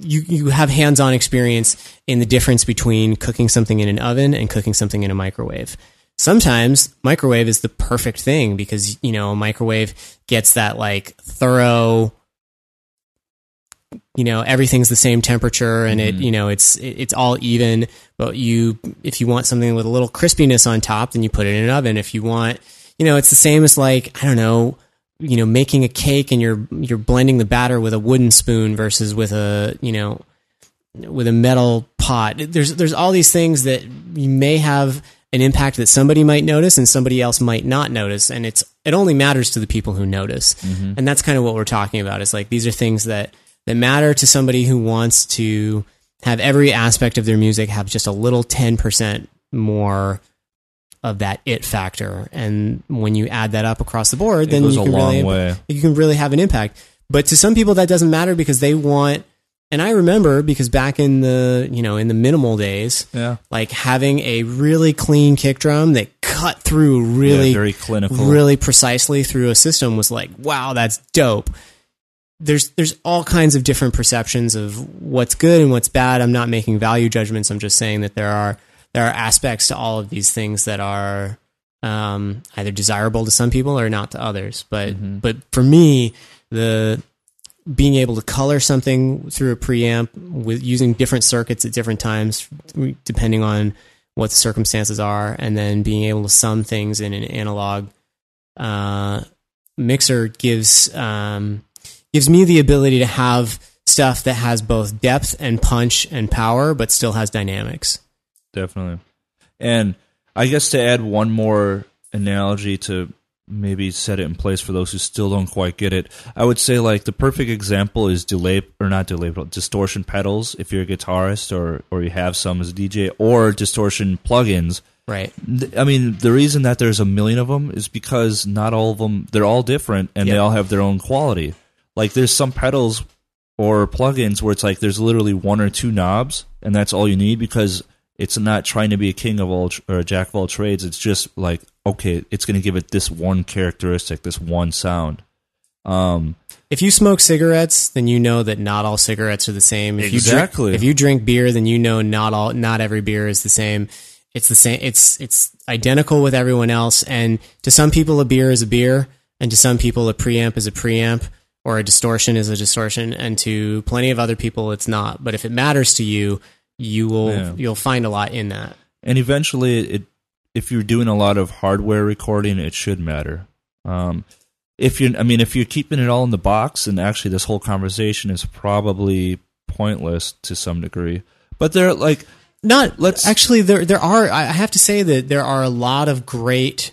you have hands-on experience in the difference between cooking something in an oven and cooking something in a microwave. Sometimes microwave is the perfect thing because, a microwave gets that like thorough, everything's the same temperature and it's all even, but if you want something with a little crispiness on top, then you put it in an oven. If you want, it's the same as like, I don't know, making a cake and you're blending the batter with a wooden spoon versus with a metal pot. There's all these things that you may have an impact that somebody might notice and somebody else might not notice. And it only matters to the people who notice. Mm-hmm. And that's kind of what we're talking about. It's like, these are things that matter to somebody who wants to have every aspect of their music have just a little 10% more of that it factor. And when you add that up across the board, then you can really have an impact. But to some people that doesn't matter because they want And I remember, because back in the, you know, in the minimal days, like having a really clean kick drum that cut through really, very clinical, really precisely through a system was like, wow, that's dope. There's all kinds of different perceptions of what's good and what's bad. I'm not making value judgments. I'm just saying that there are aspects to all of these things that are either desirable to some people or not to others. But but for me, the being able to color something through a preamp with using different circuits at different times, depending on what the circumstances are, and then being able to sum things in an analog mixer gives me the ability to have stuff that has both depth and punch and power, but still has dynamics. Definitely. And I guess to add one more analogy to maybe set it in place for those who still don't quite get it, I would say like the perfect example is distortion pedals. If you're a guitarist or you have some as a DJ, or distortion plugins. Right. I mean, the reason that there's a million of them is because not all of them, they're all different and they all have their own quality. Like there's some pedals or plugins where it's like there's literally one or two knobs and that's all you need, because it's not trying to be a king of all or a jack of all trades. It's just like, okay, it's going to give it this one characteristic, this one sound. If you smoke cigarettes, then you know that not all cigarettes are the same. Exactly. If you drink beer, then you know not every beer is the same. It's the same. It's identical with everyone else. And to some people, a beer is a beer, and to some people, a preamp is a preamp, or a distortion is a distortion. And to plenty of other people, it's not. But if it matters to you, you'll find a lot in that. And eventually, if you're doing a lot of hardware recording, it should matter. If you're keeping it all in the box, then actually this whole conversation is probably pointless to some degree. But I have to say that there are a lot of great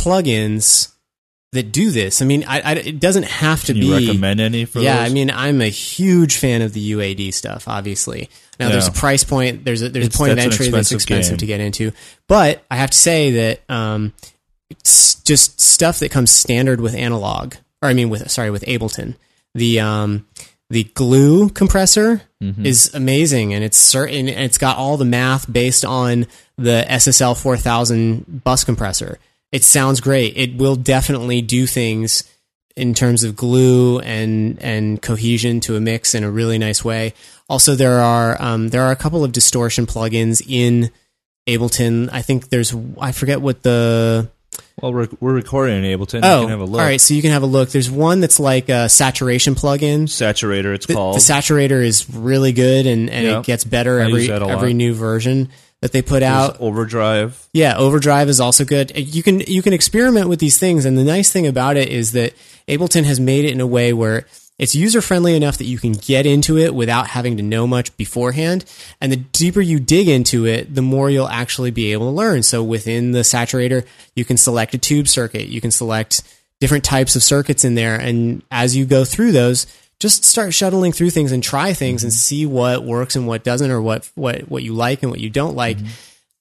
plugins that do this. I mean, it doesn't have to be. Can you recommend any for those? Yeah, I mean, I'm a huge fan of the UAD stuff, obviously. Now, there's a price point, there's a point of entry that's expensive to get into. But I have to say that it's just stuff that comes standard with with Ableton. The glue compressor is amazing, and it's certain, and it's got all the math based on the SSL 4000 bus compressor. It sounds great. It will definitely do things in terms of glue and cohesion to a mix in a really nice way. Also, there are a couple of distortion plugins in Ableton. I think we're recording in Ableton. Oh, you can have a look. All right, so you can have a look. There's one that's like a saturation plugin. Saturator, it's called. The Saturator is really good, and it gets better every new version that they put out. Overdrive. Yeah, Overdrive is also good. You can experiment with these things, and the nice thing about it is that Ableton has made it in a way where it's user-friendly enough that you can get into it without having to know much beforehand. And the deeper you dig into it, the more you'll actually be able to learn. So within the Saturator, you can select a tube circuit. You can select different types of circuits in there. And as you go through those, just start shuttling through things and try things and see what works and what doesn't, or what you like and what you don't like. Mm-hmm.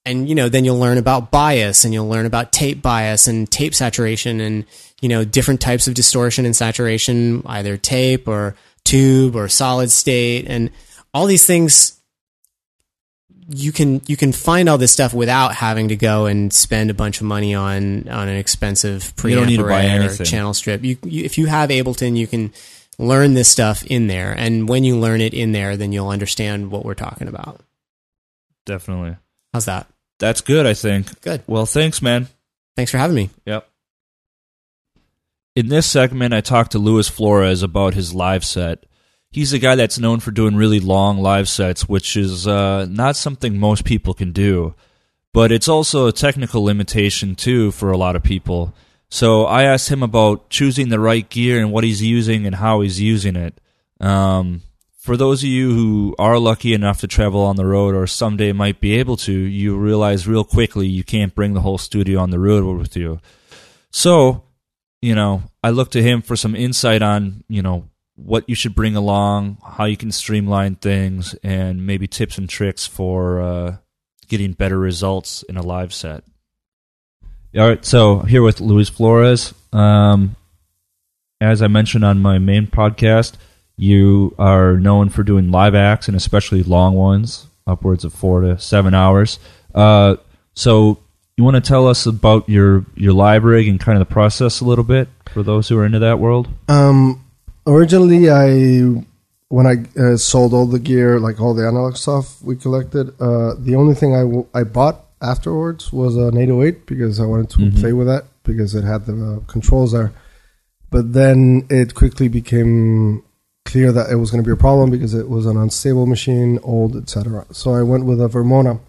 And, you know, then you'll learn about bias, and you'll learn about tape bias and tape saturation, and, you know, different types of distortion and saturation, either tape or tube or solid state, and all these things. You can find all this stuff without having to go and spend a bunch of money on an expensive preamp or channel strip. You if you have Ableton, you can learn this stuff in there, and when you learn it in there, then you'll understand what we're talking about. Definitely. How's that? That's good, I think. Good. Well, thanks, man. Thanks for having me. Yep. In this segment, I talked to Luis Flores about his live set. He's a guy that's known for doing really long live sets, which is not something most people can do. But it's also a technical limitation, too, for a lot of people. So I asked him about choosing the right gear and what he's using and how he's using it. For those of you who are lucky enough to travel on the road, or someday might be able to, you realize real quickly you can't bring the whole studio on the road with you. So, you know, I looked to him for some insight on, you know, what you should bring along, how you can streamline things, and maybe tips and tricks for getting better results in a live set. All right, so here with Luis Flores. As I mentioned on my main podcast, You are known for doing live acts, and especially long ones, upwards of 4 to 7 hours. So you want to tell us about your live rig and kind of the process a little bit for those who are into that world? Originally, when I sold all the gear, like all the analog stuff we collected, the only thing I bought afterwards was an 808 because I wanted to play with that because it had the controls there. But then it quickly became clear that it was going to be a problem because it was an unstable machine, old, etc. So I went with a Vermona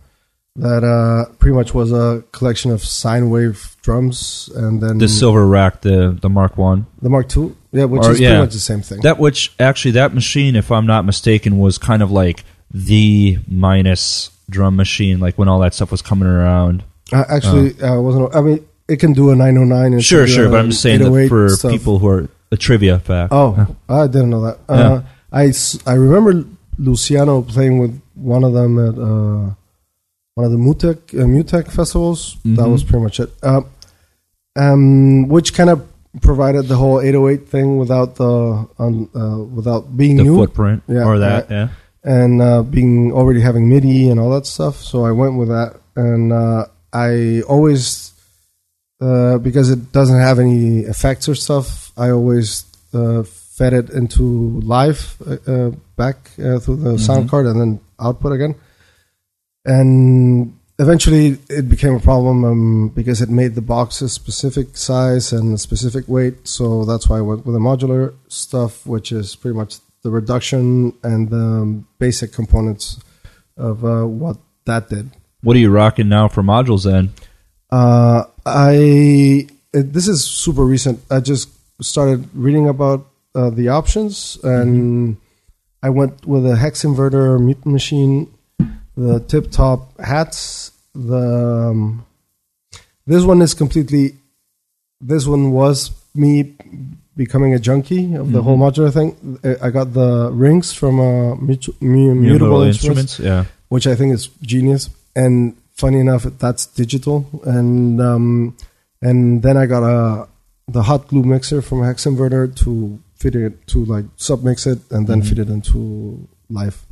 that pretty much was a collection of sine wave drums, and then the silver rack, the Mark I, the Mark II, which is pretty much the same thing. That which actually that machine, if I'm not mistaken, was kind of like the minus drum machine, like when all that stuff was coming around. Wasn't. I mean, it can do a 909. And sure. But I'm just saying that for stuff. People who are a trivia fact. Oh, I didn't know that. I remember Luciano playing with one of them at one of the Mutek festivals. Mm-hmm. That was pretty much it. Which kind of provided the whole 808 thing without without being the new footprint and being already having MIDI and all that stuff. So I went with that, and I always because it doesn't have any effects or stuff, I always fed it into live back through the sound card and then output again. And eventually it became a problem because it made the box a specific size and a specific weight. So that's why I went with the modular stuff, which is pretty much the reduction and the basic components of what that did. What are you rocking now for modules then? This is super recent. I just started reading about the options, and I went with a Hex Inverter, Mutant Machine, the Tip Top hats. This one is completely. This one was me becoming a junkie of the whole modular thing. I got the rings from Mutable Instruments, which I think is genius. And funny enough, that's digital. And then I got the hot glue mixer from Hex Inverter to fit it to like submix it and then fit it into live.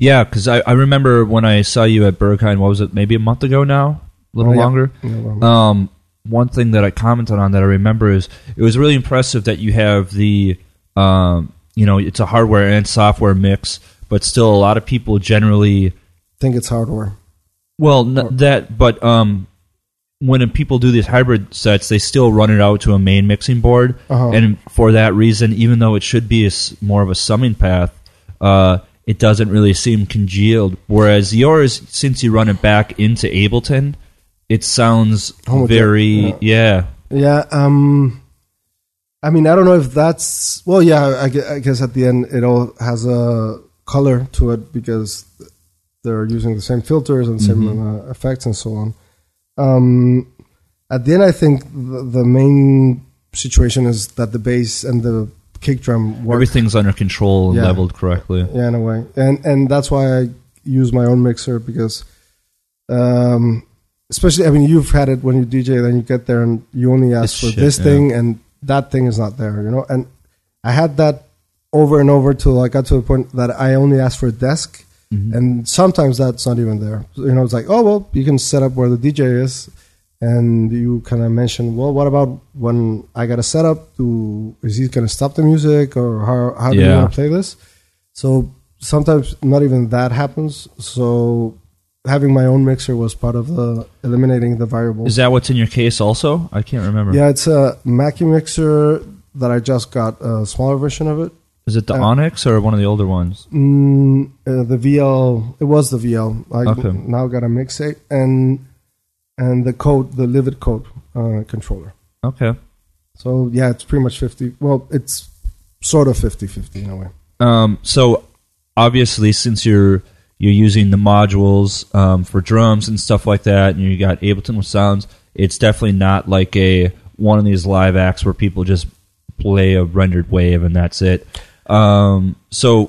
Yeah, because I remember when I saw you at Berghain, what was it, maybe a month ago now? A little longer? Yeah. One thing that I commented on that I remember is it was really impressive that you have the, it's a hardware and software mix, but still a lot of people generally think it's hardware. Well, when people do these hybrid sets, they still run it out to a main mixing board. Uh-huh. And for that reason, even though it should be more of a summing path, it doesn't really seem congealed. Whereas yours, since you run it back into Ableton, it sounds very. I mean, I don't know if that's... Well, yeah, I guess at the end it all has a color to it because they're using the same filters and same effects and so on. At the end, I think the main situation is that the bass and the kick drum work. Everything's under control and leveled correctly. Yeah, in a way. And that's why I use my own mixer because, especially, I mean, you've had it when you DJ, then you get there and you only ask for this thing and that thing is not there, you know? And I had that over and over till I got to the point that I only asked for a desk. Mm-hmm. And sometimes that's not even there. You know, it's like, oh, well, you can set up where the DJ is. And you kind of mention, well, what about when I got a setup? Is he going to stop the music, or how do you want to play this? So sometimes not even that happens. So having my own mixer was part of eliminating the variable. Is that what's in your case also? I can't remember. Yeah, it's a Mackie mixer that I just got a smaller version of it. Is it the Onyx or one of the older ones? The VL. It was the VL. Now got a Mix 8 and the Livid Code controller. Okay. So, yeah, it's pretty much 50. Well, it's sort of 50-50 in a way. So, obviously, since you're using the modules for drums and stuff like that, and you got Ableton with sounds, it's definitely not like one of these live acts where people just play a rendered wave and that's it. So...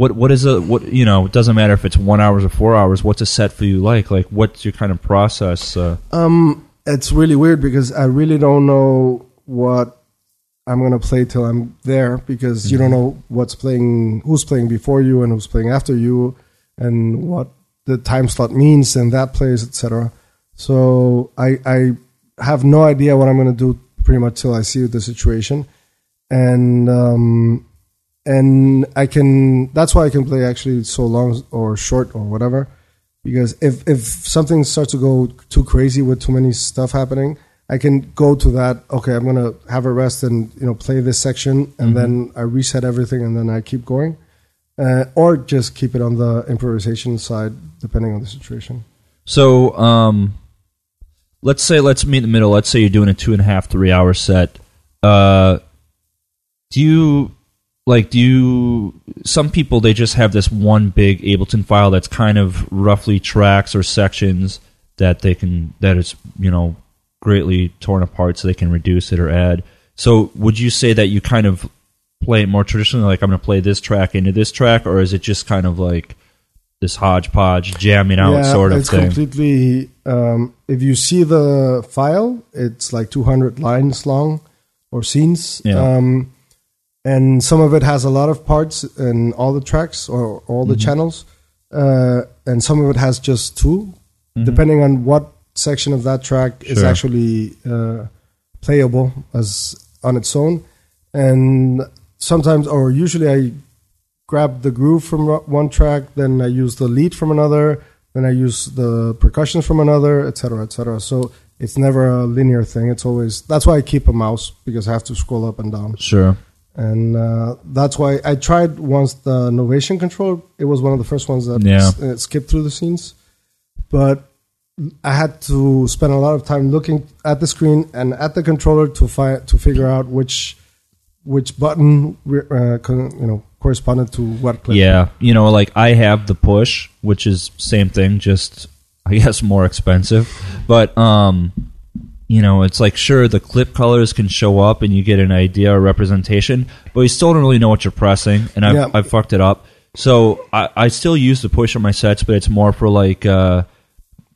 It doesn't matter if it's 1 hour or 4 hours. What's a set for you like? Like, what's your kind of process? It's really weird because I really don't know what I'm going to play till I'm there, because you don't know what's playing, who's playing before you and who's playing after you, and what the time slot means and that plays, etc. So I have no idea what I'm going to do pretty much till I see the situation, and I can. That's why I can play actually so long or short or whatever, because if something starts to go too crazy with too many stuff happening, I can go to that. Okay, I'm gonna have a rest and play this section, and then I reset everything, and then I keep going, or just keep it on the improvisation side, depending on the situation. So, let's meet in the middle. Let's say you're doing a 2.5-3 hour set. Some people, they just have this one big Ableton file that's kind of roughly tracks or sections that they can, that is greatly torn apart, so they can reduce it or add. So would you say that you kind of play it more traditionally, like I'm going to play this track into this track, or is it just kind of like this hodgepodge jamming out sort of thing? It's completely, if you see the file, it's like 200 lines long or scenes. Yeah. And some of it has a lot of parts and all the tracks or all the channels. And some of it has just two, depending on what section of that track is actually playable as on its own. And sometimes, or usually, I grab the groove from one track, then I use the lead from another, then I use the percussions from another, etc., etc. So it's never a linear thing. It's always, that's why I keep a mouse, because I have to scroll up and down. Sure. And that's why I tried once the Novation Control. It was one of the first ones that skipped through the scenes, but I had to spend a lot of time looking at the screen and at the controller to figure out which button corresponded to what clip. Yeah, like I have the push, which is same thing, just I guess more expensive. But it's like, sure, the clip colors can show up and you get an idea or representation, but you still don't really know what you're pressing, and I've fucked it up. So I still use the push on my sets, but it's more for like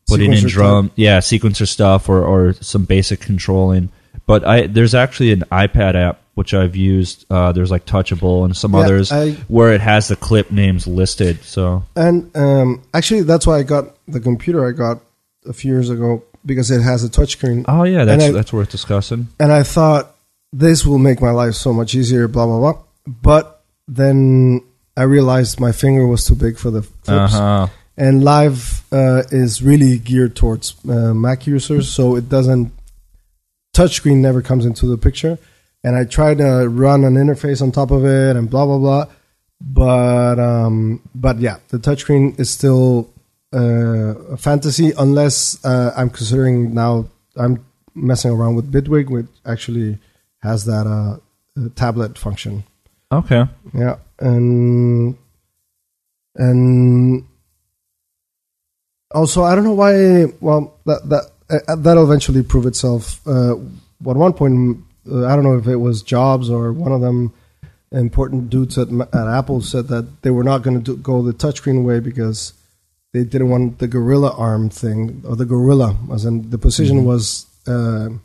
putting in drum, sequencer stuff, or some basic controlling. But there's actually an iPad app which I've used. There's like Touchable and some others where it has the clip names listed. So and actually, that's why I got the computer I got a few years ago, because it has a touchscreen. Oh yeah, that's worth discussing. And I thought, this will make my life so much easier, blah blah blah. But then I realized my finger was too big for the clips. Uh-huh. And Live is really geared towards Mac users, so it doesn't, touchscreen never comes into the picture. And I tried to run an interface on top of it and blah, blah, blah. But yeah, the touchscreen is still a fantasy, unless I'm considering now I'm messing around with Bitwig, which actually has that tablet function. Okay. Yeah. And also, I don't know why. Well, that'll eventually prove itself. At one point, I don't know if it was Jobs or one of them important dudes at Apple said that they were not going to go the touchscreen way because they didn't want the gorilla arm thing, or the gorilla, as in the position was not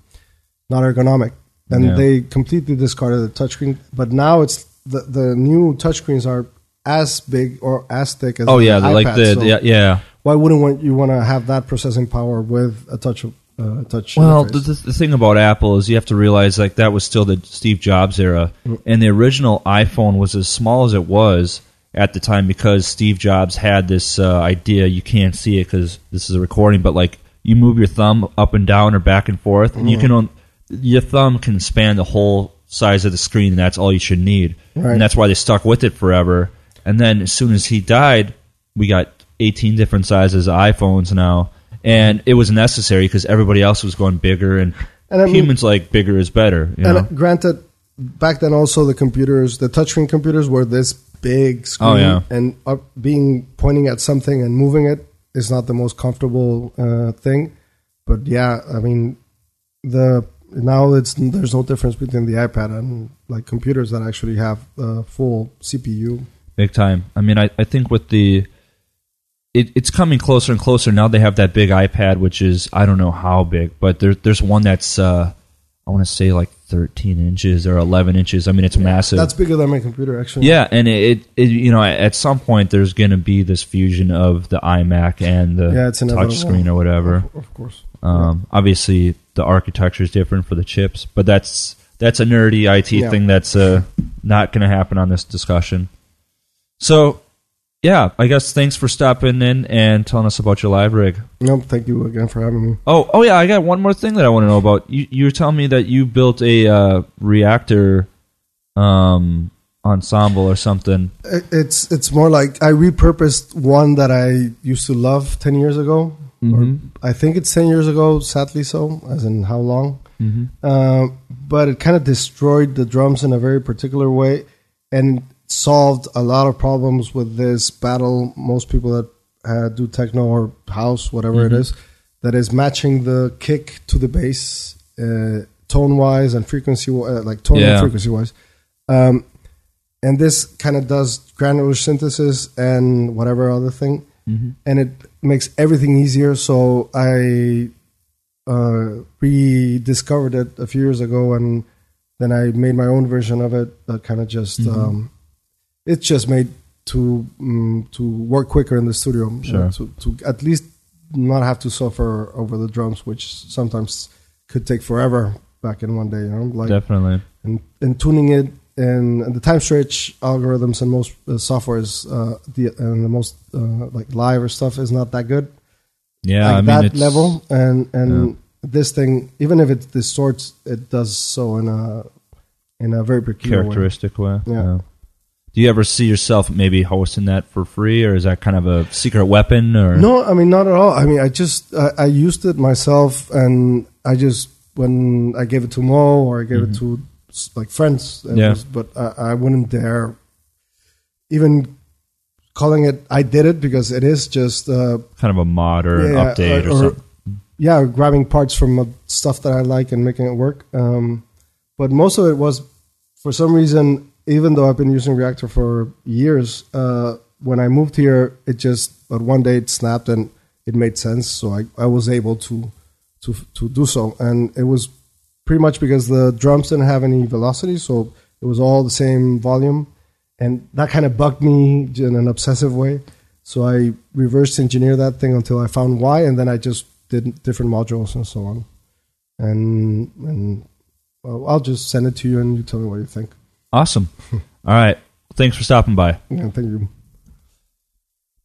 ergonomic, and they completely discarded the touchscreen. But now it's the new touchscreens are as big or as thick as the iPad, like the Why wouldn't you want to have that processing power with a touch? Well, the thing about Apple is you have to realize, like, that was still the Steve Jobs era, and the original iPhone was as small as it was at the time because Steve Jobs had this idea. You can't see it because this is a recording, but like you move your thumb up and down or back and forth, and you can your thumb can span the whole size of the screen, and that's all you should need. Right. And that's why they stuck with it forever. And then as soon as he died, we got 18 different sizes of iPhones now, and it was necessary because everybody else was going bigger, and I mean, humans like bigger is better. You know? Granted, back then also the computers, the touchscreen computers were this big screen, and pointing at something and moving it is not the most comfortable thing. But yeah, I mean, there's no difference between the iPad and like computers that actually have a full CPU. Big time. I mean, I think with the it's coming closer and closer. Now they have that big iPad, which is, I don't know how big, but there's one that's I want to say like 13 inches or 11 inches. I mean, it's massive. That's bigger than my computer, actually. Yeah, and it you know, at some point there's going to be this fusion of the iMac and the touchscreen or whatever. Of course. Obviously, the architecture is different for the chips, but that's a nerdy IT thing that's not going to happen on this discussion. So, yeah, I guess thanks for stopping in and telling us about your live rig. No, thank you again for having me. Oh yeah, I got one more thing that I want to know about. You were telling me that you built a Reactor ensemble or something. It's more like I repurposed one that I used to love 10 years ago. Mm-hmm. Or I think it's 10 years ago, sadly so, as in how long. Mm-hmm. But it kind of destroyed the drums in a very particular way and solved a lot of problems with this battle. Most people that do techno or house, whatever mm-hmm. it is, that is matching the kick to the bass tone-wise and frequency, like tone and frequency-wise. And this kind of does granular synthesis and whatever other thing. Mm-hmm. And it makes everything easier. So I rediscovered it a few years ago, and then I made my own version of it. That kind of just it's just made to work quicker in the studio, sure. To at least not have to suffer over the drums, which sometimes could take forever back in one day. You know, like definitely. And tuning it. And the time stretch algorithms and most softwares, the most like live or stuff is not that good. Yeah, like I mean, that it's, level and this thing, even if it distorts, it does so in a very peculiar characteristic way. Yeah. Do you ever see yourself maybe hosting that for free, or is that kind of a secret weapon? Or no, I mean not at all. I mean I used it myself, and I just when I gave it to Mo or I gave it to. Like friends, but I wouldn't dare even calling it. I did it because it is just kind of a mod or an update or something. Yeah, grabbing parts from stuff that I like and making it work. But most of it was, for some reason, even though I've been using Reactor for years, when I moved here, it just. But one day it snapped and it made sense, so I was able to do so, and it was. Pretty much because the drums didn't have any velocity, so it was all the same volume. And that kind of bugged me in an obsessive way. So I reverse engineered that thing until I found why, and then I just did different modules and so on. And well, I'll just send it to you, and you tell me what you think. Awesome. All right. Thanks for stopping by. Yeah, thank you.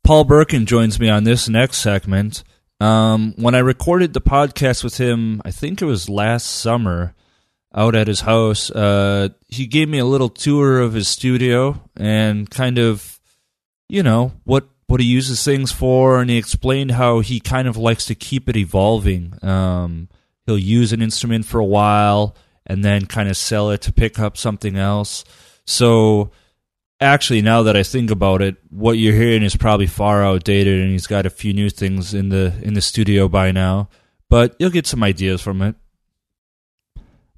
Paul Birkin joins me on this next segment. When I recorded the podcast with him, I think it was last summer, out at his house, he gave me a little tour of his studio and kind of, you know, what he uses things for, and he explained how he kind of likes to keep it evolving. He'll use an instrument for a while and then kind of sell it to pick up something else. So... Actually, now that I think about it, what you're hearing is probably far outdated, and he's got a few new things in the studio by now. But you'll get some ideas from it.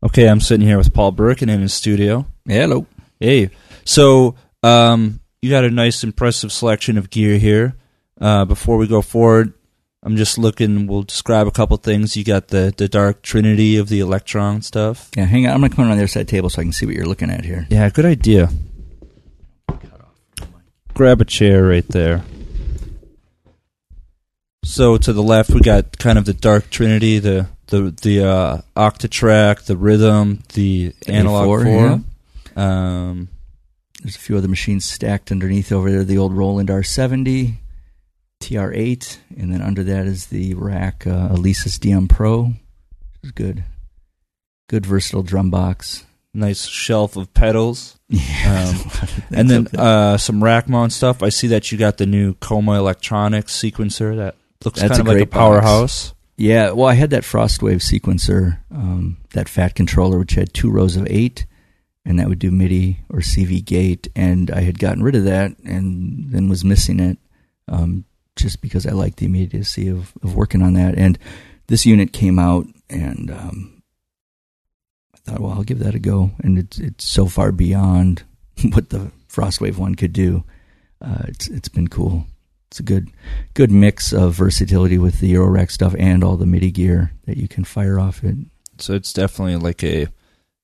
Okay, I'm sitting here with Paul Birkin in his studio. Hello. Hey. So you got a nice, impressive selection of gear here. Before we go forward, I'm just looking. We'll describe a couple things. You got the Dark Trinity of the Electron stuff. Yeah, hang on. I'm going to come around the other side of the table so I can see what you're looking at here. Yeah, good idea. Grab a chair right there. So to the left, we got kind of the Dark Trinity, the Octatrack, the Rhythm, the Analog 4. Yeah. There's a few other machines stacked underneath over there. The old Roland TR8, TR8, and then under that is the rack Alesis DM Pro. Which is good. Good versatile drum box. Nice shelf of pedals. Yeah, and then some rack mount stuff. I see that you got the new Coma Electronics sequencer. That looks kind of like a powerhouse. Box. Yeah, well, I had that Frostwave sequencer, that FAT controller, which had 2 rows of 8, and that would do MIDI or CV gate. And I had gotten rid of that and then was missing it just because I liked the immediacy of working on that. And this unit came out and... thought, well, I'll give that a go, and it's so far beyond what the Frostwave one could do. It's been cool. It's a good mix of versatility with the Eurorack stuff and all the MIDI gear that you can fire off it. So it's definitely like a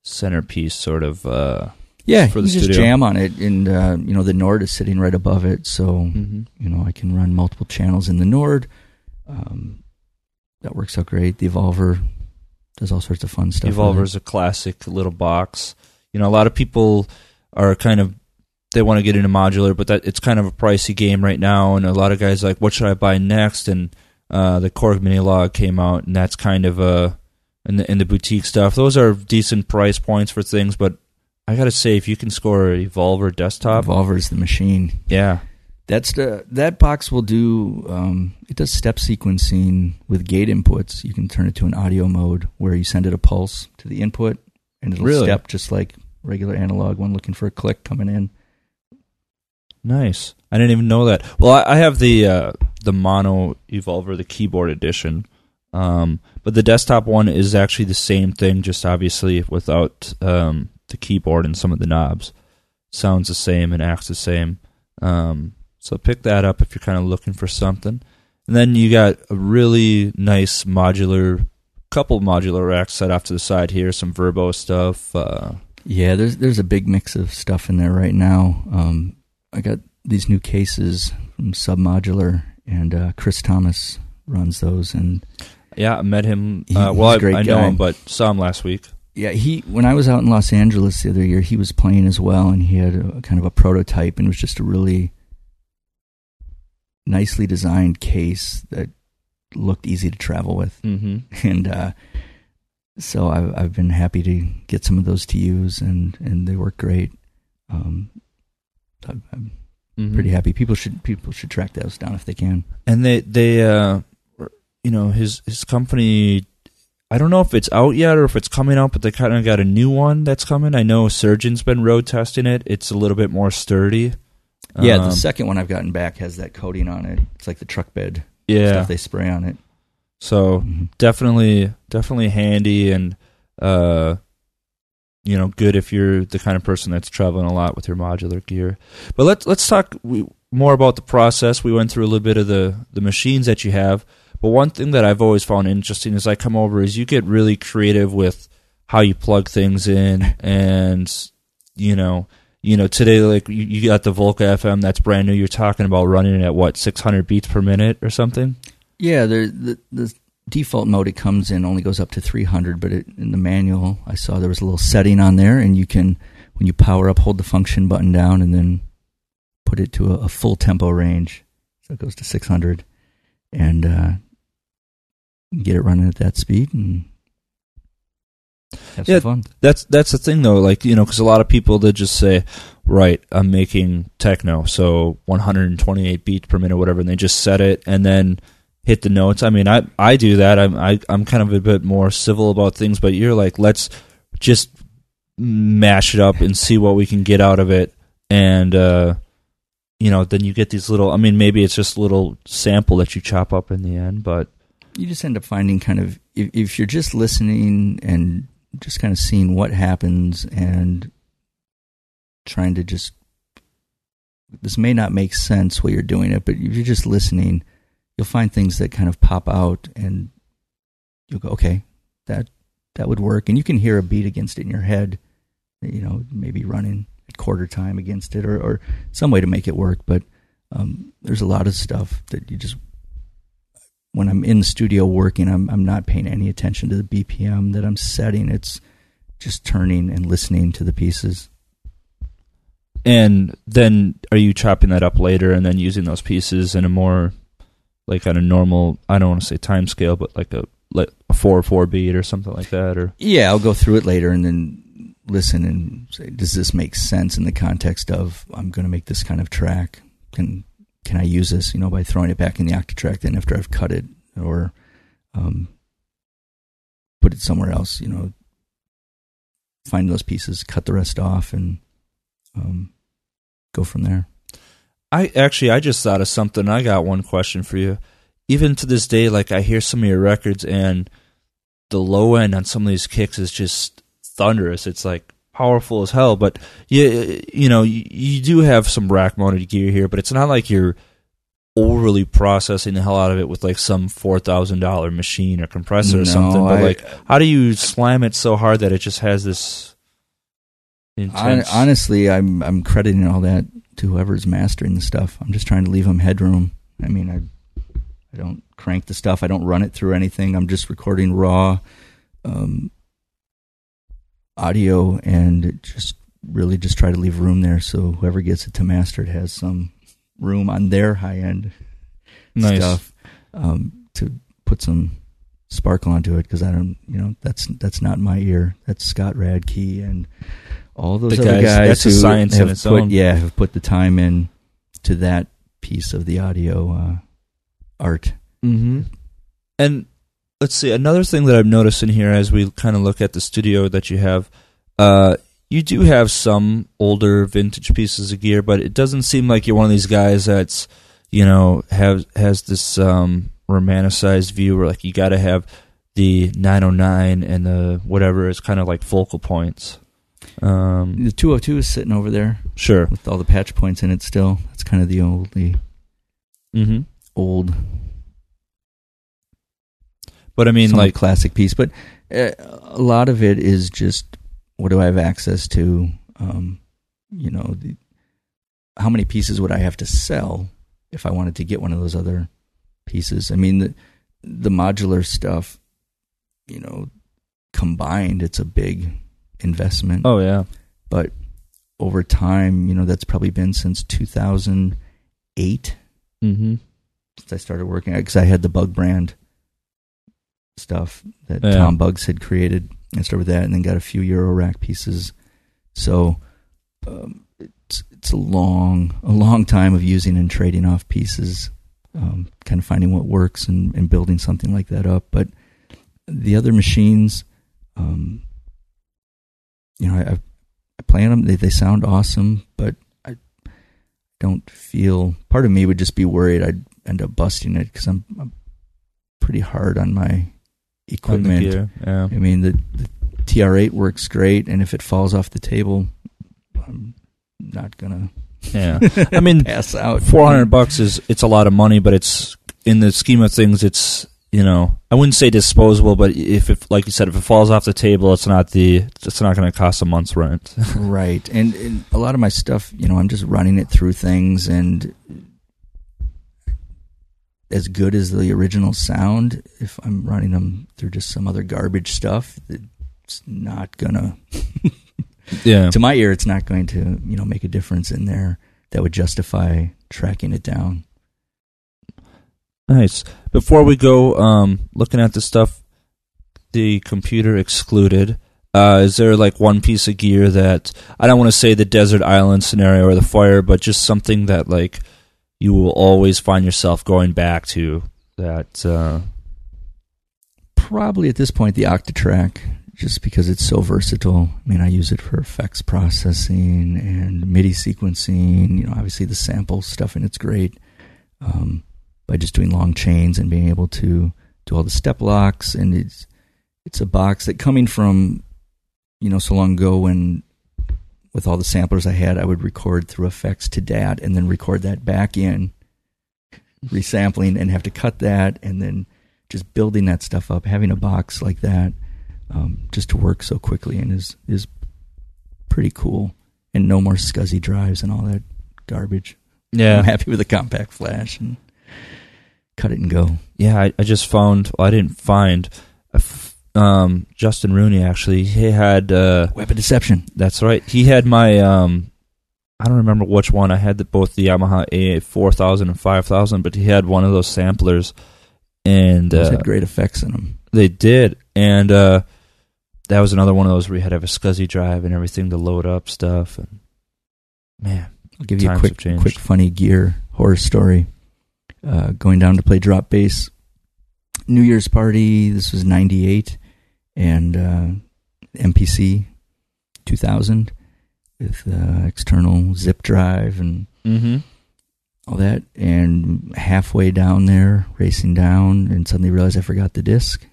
centerpiece sort of for the studio. Just jam on it, and the Nord is sitting right above it, so I can run multiple channels in the Nord. That works out great. The Evolver does all sorts of fun stuff. The Evolver is a classic little box. A lot of people are they want to get into modular, but it's kind of a pricey game right now, and a lot of guys are like, what should I buy next? And the Korg Mini Log came out, and that's kind of in the boutique stuff. Those are decent price points for things, but I gotta say, if you can score an Evolver desktop, Evolver's the machine. Yeah, that's that box will do. It does step sequencing with gate inputs. You can turn it to an audio mode where you send it a pulse to the input, and it'll step just like regular analog one, looking for a click coming in. Nice. I didn't even know that. Well, I have the mono Evolver, the keyboard edition, but the desktop one is actually the same thing, just obviously without the keyboard and some of the knobs. Sounds the same and acts the same. So pick that up if you're kind of looking for something. And then you got a really nice couple modular racks set off to the side here, some Verbo stuff. Yeah, there's a big mix of stuff in there right now. I got these new cases from Submodular, and Chris Thomas runs those. And yeah, I met him. I know him, but saw him last week. Yeah, when I was out in Los Angeles the other year, he was playing as well, and he had a kind of a prototype, and it was just a really nicely designed case that looked easy to travel with. Mm-hmm. And so I've been happy to get some of those to use, and they work great. I'm pretty happy. People should track those down if they can. And they his company, I don't know if it's out yet or if it's coming out, but they kind of got a new one that's coming. I know Surgeon's been road testing it. It's a little bit more sturdy. Yeah, the second one I've gotten back has that coating on it. It's like the truck bed stuff they spray on it. So definitely handy, and good if you're the kind of person that's traveling a lot with your modular gear. But let's talk more about the process. We went through a little bit of the machines that you have. But one thing that I've always found interesting as I come over is you get really creative with how you plug things in, and today, like you got the Volca FM that's brand new. You're talking about running it at 600 beats per minute or something. Yeah, the default mode it comes in only goes up to 300, but in the manual I saw there was a little setting on there, and you can, when you power up, hold the function button down and then put it to a full tempo range, so it goes to 600, and get it running at that speed and have some fun. That's the thing though, because a lot of people, they just say, right, I'm making techno, so 128 beats per minute, whatever, and they just set it and then hit the notes. I mean, I do that. I'm kind of a bit more civil about things, but you're like, let's just mash it up and see what we can get out of it. And then you get these little, maybe it's just a little sample that you chop up in the end, but you just end up finding kind of, if you're just listening and just kind of seeing what happens and trying to just, this may not make sense while you're doing it, but if you're just listening, you'll find things that kind of pop out, and you'll go, okay, that would work. And you can hear a beat against it in your head, maybe running at quarter time against it, or some way to make it work. But there's a lot of stuff that you just, when I'm in the studio working, I'm not paying any attention to the BPM that I'm setting. It's just turning and listening to the pieces. And then are you chopping that up later and then using those pieces in a more, like on a normal, I don't want to say time scale, but like a 4/4 beat or something like that? Or yeah, I'll go through it later and then listen and say, does this make sense in the context of, I'm going to make this kind of track? Can I use this, by throwing it back in the Octatrack then after I've cut it, or put it somewhere else, find those pieces, cut the rest off, and go from there. I just thought of something. I got one question for you. Even to this day, I hear some of your records, and the low end on some of these kicks is just thunderous. It's powerful as hell. But you do have some rack mounted gear here, but it's not like you're overly processing the hell out of it with like some $4,000 machine or compressor or something. But like, how do you slam it so hard that it just has this intense... Honestly, I'm crediting all that to whoever's mastering the stuff. I'm just trying to leave them headroom. I mean, I don't crank the stuff. I don't run it through anything. I'm just recording raw audio and just really just try to leave room there so whoever gets it to master it has some room on their high-end stuff to put some sparkle onto it, because I don't, that's not my ear. That's Scott Radke and all those other guys. That's who a science in its own. Yeah, have put the time in to that piece of the audio art. Mm-hmm. And let's see, another thing that I've noticed in here as we kind of look at the studio that you have, you do have some older vintage pieces of gear, but it doesn't seem like you're one of these guys that's, has this romanticized view where like you got to have the 909 and the whatever is kind of like focal points. The 202 is sitting over there, sure, with all the patch points in it still. That's kind of the only old. But I mean, like classic piece, but a lot of it is just what do I have access to? How many pieces would I have to sell if I wanted to get one of those other pieces? I mean, the modular stuff, combined, it's a big investment. Oh yeah, but over time, that's probably been since 2008 since I started working, because I had the Bug brand stuff that Tom Bugs had created. I started with that, and then got a few Euro rack pieces. So it's a long time of using and trading off pieces, kind of finding what works and building something like that up. But the other machines, I play on them. They sound awesome, but I don't feel. Part of me would just be worried I'd end up busting it because I'm pretty hard on my equipment. I mean, the TR8 works great, and if it falls off the table, I'm not gonna I mean, pass out. $400 it's a lot of money, but it's in the scheme of things, it's I wouldn't say disposable, but if like you said, if it falls off the table, it's not going to cost a month's rent. Right, and a lot of my stuff, I'm just running it through things, and as good as the original sound, if I'm running them through just some other garbage stuff, it's not gonna to my ear, it's not going to make a difference in there that would justify tracking it down. Nice. Before we go looking at the stuff, the computer excluded, is there like one piece of gear that, I don't want to say the desert island scenario or the fire, but just something that like you will always find yourself going back to that? Probably at this point, the Octatrack, just because it's so versatile. I mean, I use it for effects processing and MIDI sequencing. Obviously the sample stuff, and it's great by just doing long chains and being able to do all the step locks. And it's a box that, coming from, so long ago when, with all the samplers I had, I would record through effects to DAT and then record that back in, resampling, and have to cut that, and then just building that stuff up. Having a box like that just to work so quickly and is pretty cool. And no more SCSI drives and all that garbage. Yeah, I'm happy with a compact flash and cut it and go. Yeah, I just found... Well, I didn't find... Justin Rooney, actually, he had Weapon Deception. That's right. He had my I don't remember which one. I had both the Yamaha A4000 and 5000, but he had one of those samplers, and those had great effects in them. They did, and that was another one of those where you had to have a SCSI drive and everything to load up stuff. And man, I'll give you a quick funny gear horror story. Going down to play drop bass, New Year's party, this was 98, and MPC 2000 with external zip drive and all that. And halfway down there, racing down, and suddenly realized I forgot the disc.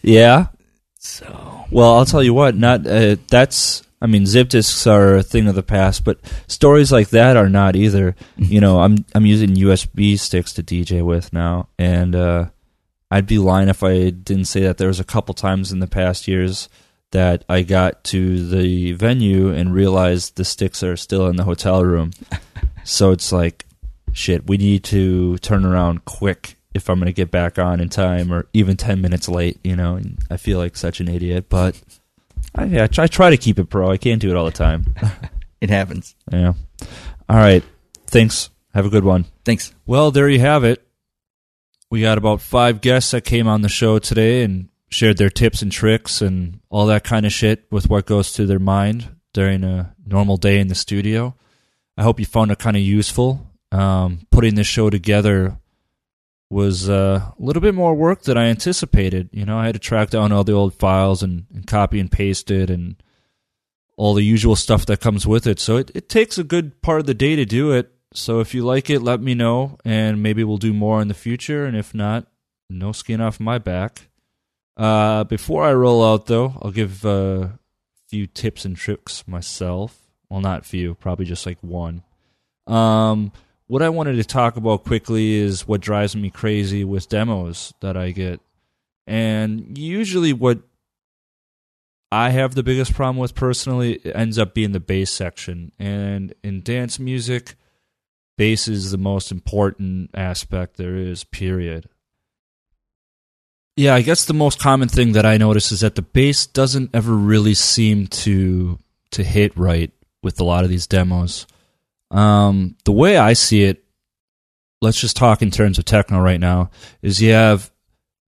Yeah. So, well, I'll tell you what, not that's I mean, zip disks are a thing of the past, but stories like that are not either. You know, I'm using USB sticks to DJ with now, and I'd be lying if I didn't say that there was a couple times in the past years that I got to the venue and realized the sticks are still in the hotel room. So it's like, shit, we need to turn around quick if I'm going to get back on in time, or even 10 minutes late, you know. And I feel like such an idiot, but I try to keep it pro. I can't do it all the time. It happens. Yeah. All right. Thanks. Have a good one. Thanks. Well, there you have it. We got about 5 guests that came on the show today and shared their tips and tricks and all that kind of shit with what goes through their mind during a normal day in the studio. I hope you found it kind of useful. Putting this show together was a little bit more work than I anticipated. You know, I had to track down all the old files and copy and paste it and all the usual stuff that comes with it. So it takes a good part of the day to do it. So if you like it, let me know, and maybe we'll do more in the future. And if not, no skin off my back. Before I roll out, though, I'll give a few tips and tricks myself. Well, not few, probably just like one. What I wanted to talk about quickly is what drives me crazy with demos that I get. And usually what I have the biggest problem with personally ends up being the bass section. And in dance music, bass is the most important aspect there is, period. Yeah, I guess the most common thing that I notice is that the bass doesn't ever really seem to hit right with a lot of these demos. The way I see it, let's just talk in terms of techno right now, is you have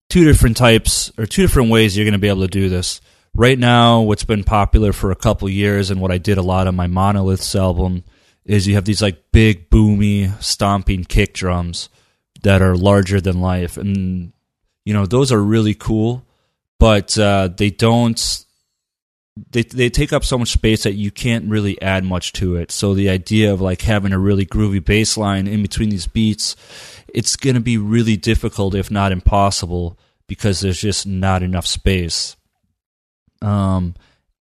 2 different types or 2 different ways you're going to be able to do this. Right now, what's been popular for a couple years and what I did a lot on my Monoliths album is you have these like big, boomy, stomping kick drums that are larger than life. And, you know, those are really cool, but they don't... They take up so much space that you can't really add much to it. So the idea of like having a really groovy bass line in between these beats, it's going to be really difficult, if not impossible, because there's just not enough space. And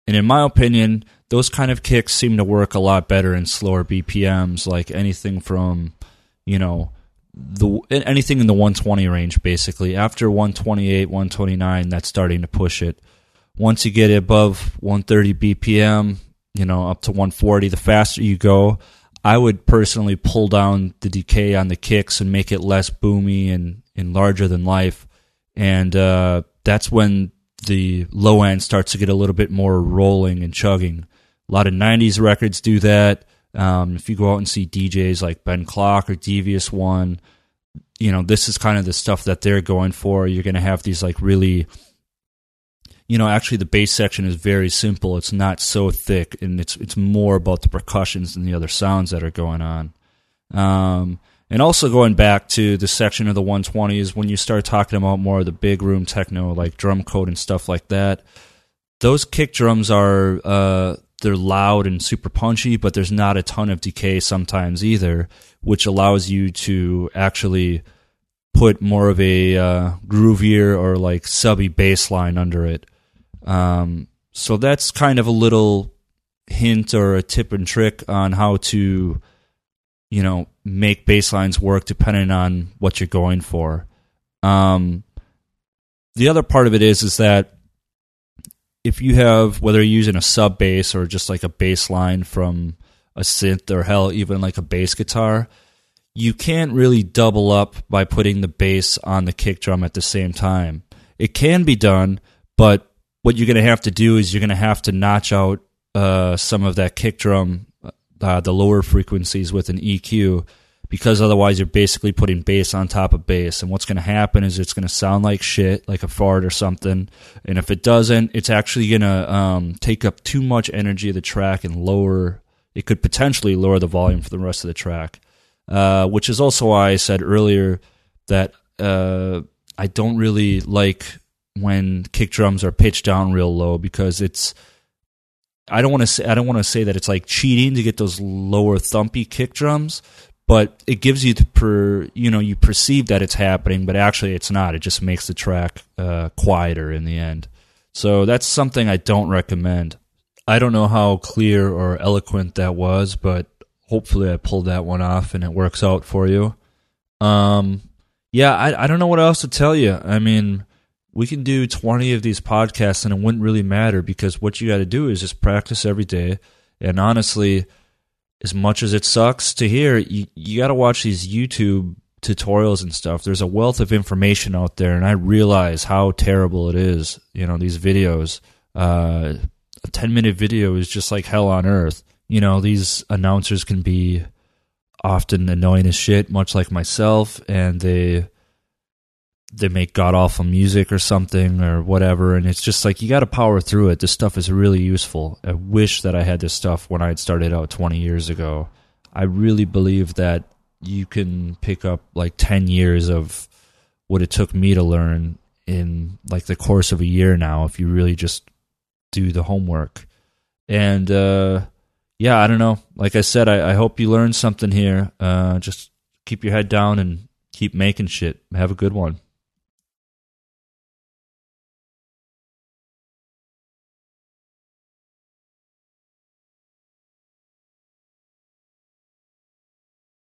in my opinion, those kind of kicks seem to work a lot better in slower BPMs, like anything from, you know, anything in the 120 range, basically. After 128, 129, that's starting to push it. Once you get above 130 BPM, you know, up to 140, the faster you go, I would personally pull down the decay on the kicks and make it less boomy and larger than life. And that's when the low end starts to get a little bit more rolling and chugging. A lot of 90s records do that. If you go out and see DJs like Ben Clock or Devious One, you know, this is kind of the stuff that they're going for. You're going to have these like really... You know, actually, the bass section is very simple. It's not so thick, and it's more about the percussions and the other sounds that are going on. And also going back to the section of the 120s, when you start talking about more of the big room techno, like drum code and stuff like that, those kick drums are they're loud and super punchy, but there's not a ton of decay sometimes either, which allows you to actually put more of a groovier or like subby bass line under it. So that's kind of a little hint or a tip and trick on how to, you know, make bass lines work depending on what you're going for. The other part of it is that if you have, whether you're using a sub bass or just like a bass line from a synth or hell, even like a bass guitar, you can't really double up by putting the bass on the kick drum at the same time. It can be done, but what you're going to have to do is you're going to have to notch out some of that kick drum, the lower frequencies with an EQ, because otherwise you're basically putting bass on top of bass. And what's going to happen is it's going to sound like shit, like a fart or something. And if it doesn't, it's actually going to take up too much energy of the track and lower. It could potentially lower the volume for the rest of the track, which is also why I said earlier that I don't really like when kick drums are pitched down real low, because it's I don't want to say that it's like cheating to get those lower thumpy kick drums, but it gives you you perceive that it's happening, but actually it's not. It just makes the track quieter in the end. So that's something I don't recommend. I don't know how clear or eloquent that was, but hopefully I pulled that one off and it works out for you. Yeah, I don't know what else to tell you. I mean, we can do 20 of these podcasts and it wouldn't really matter, because what you got to do is just practice every day. And honestly, as much as it sucks to hear, you got to watch these YouTube tutorials and stuff. There's a wealth of information out there, and I realize how terrible it is. You know, these videos, a 10-minute video is just like hell on earth. You know, these announcers can be often annoying as shit, much like myself, and they make god-awful music or something or whatever, and it's just like, you got to power through it. This stuff is really useful. I wish that I had this stuff when I had started out 20 years ago. I really believe that you can pick up like 10 years of what it took me to learn in like the course of a year now, if you really just do the homework. And yeah, I don't know. Like I said, I hope you learned something here. Just keep your head down and keep making shit. Have a good one.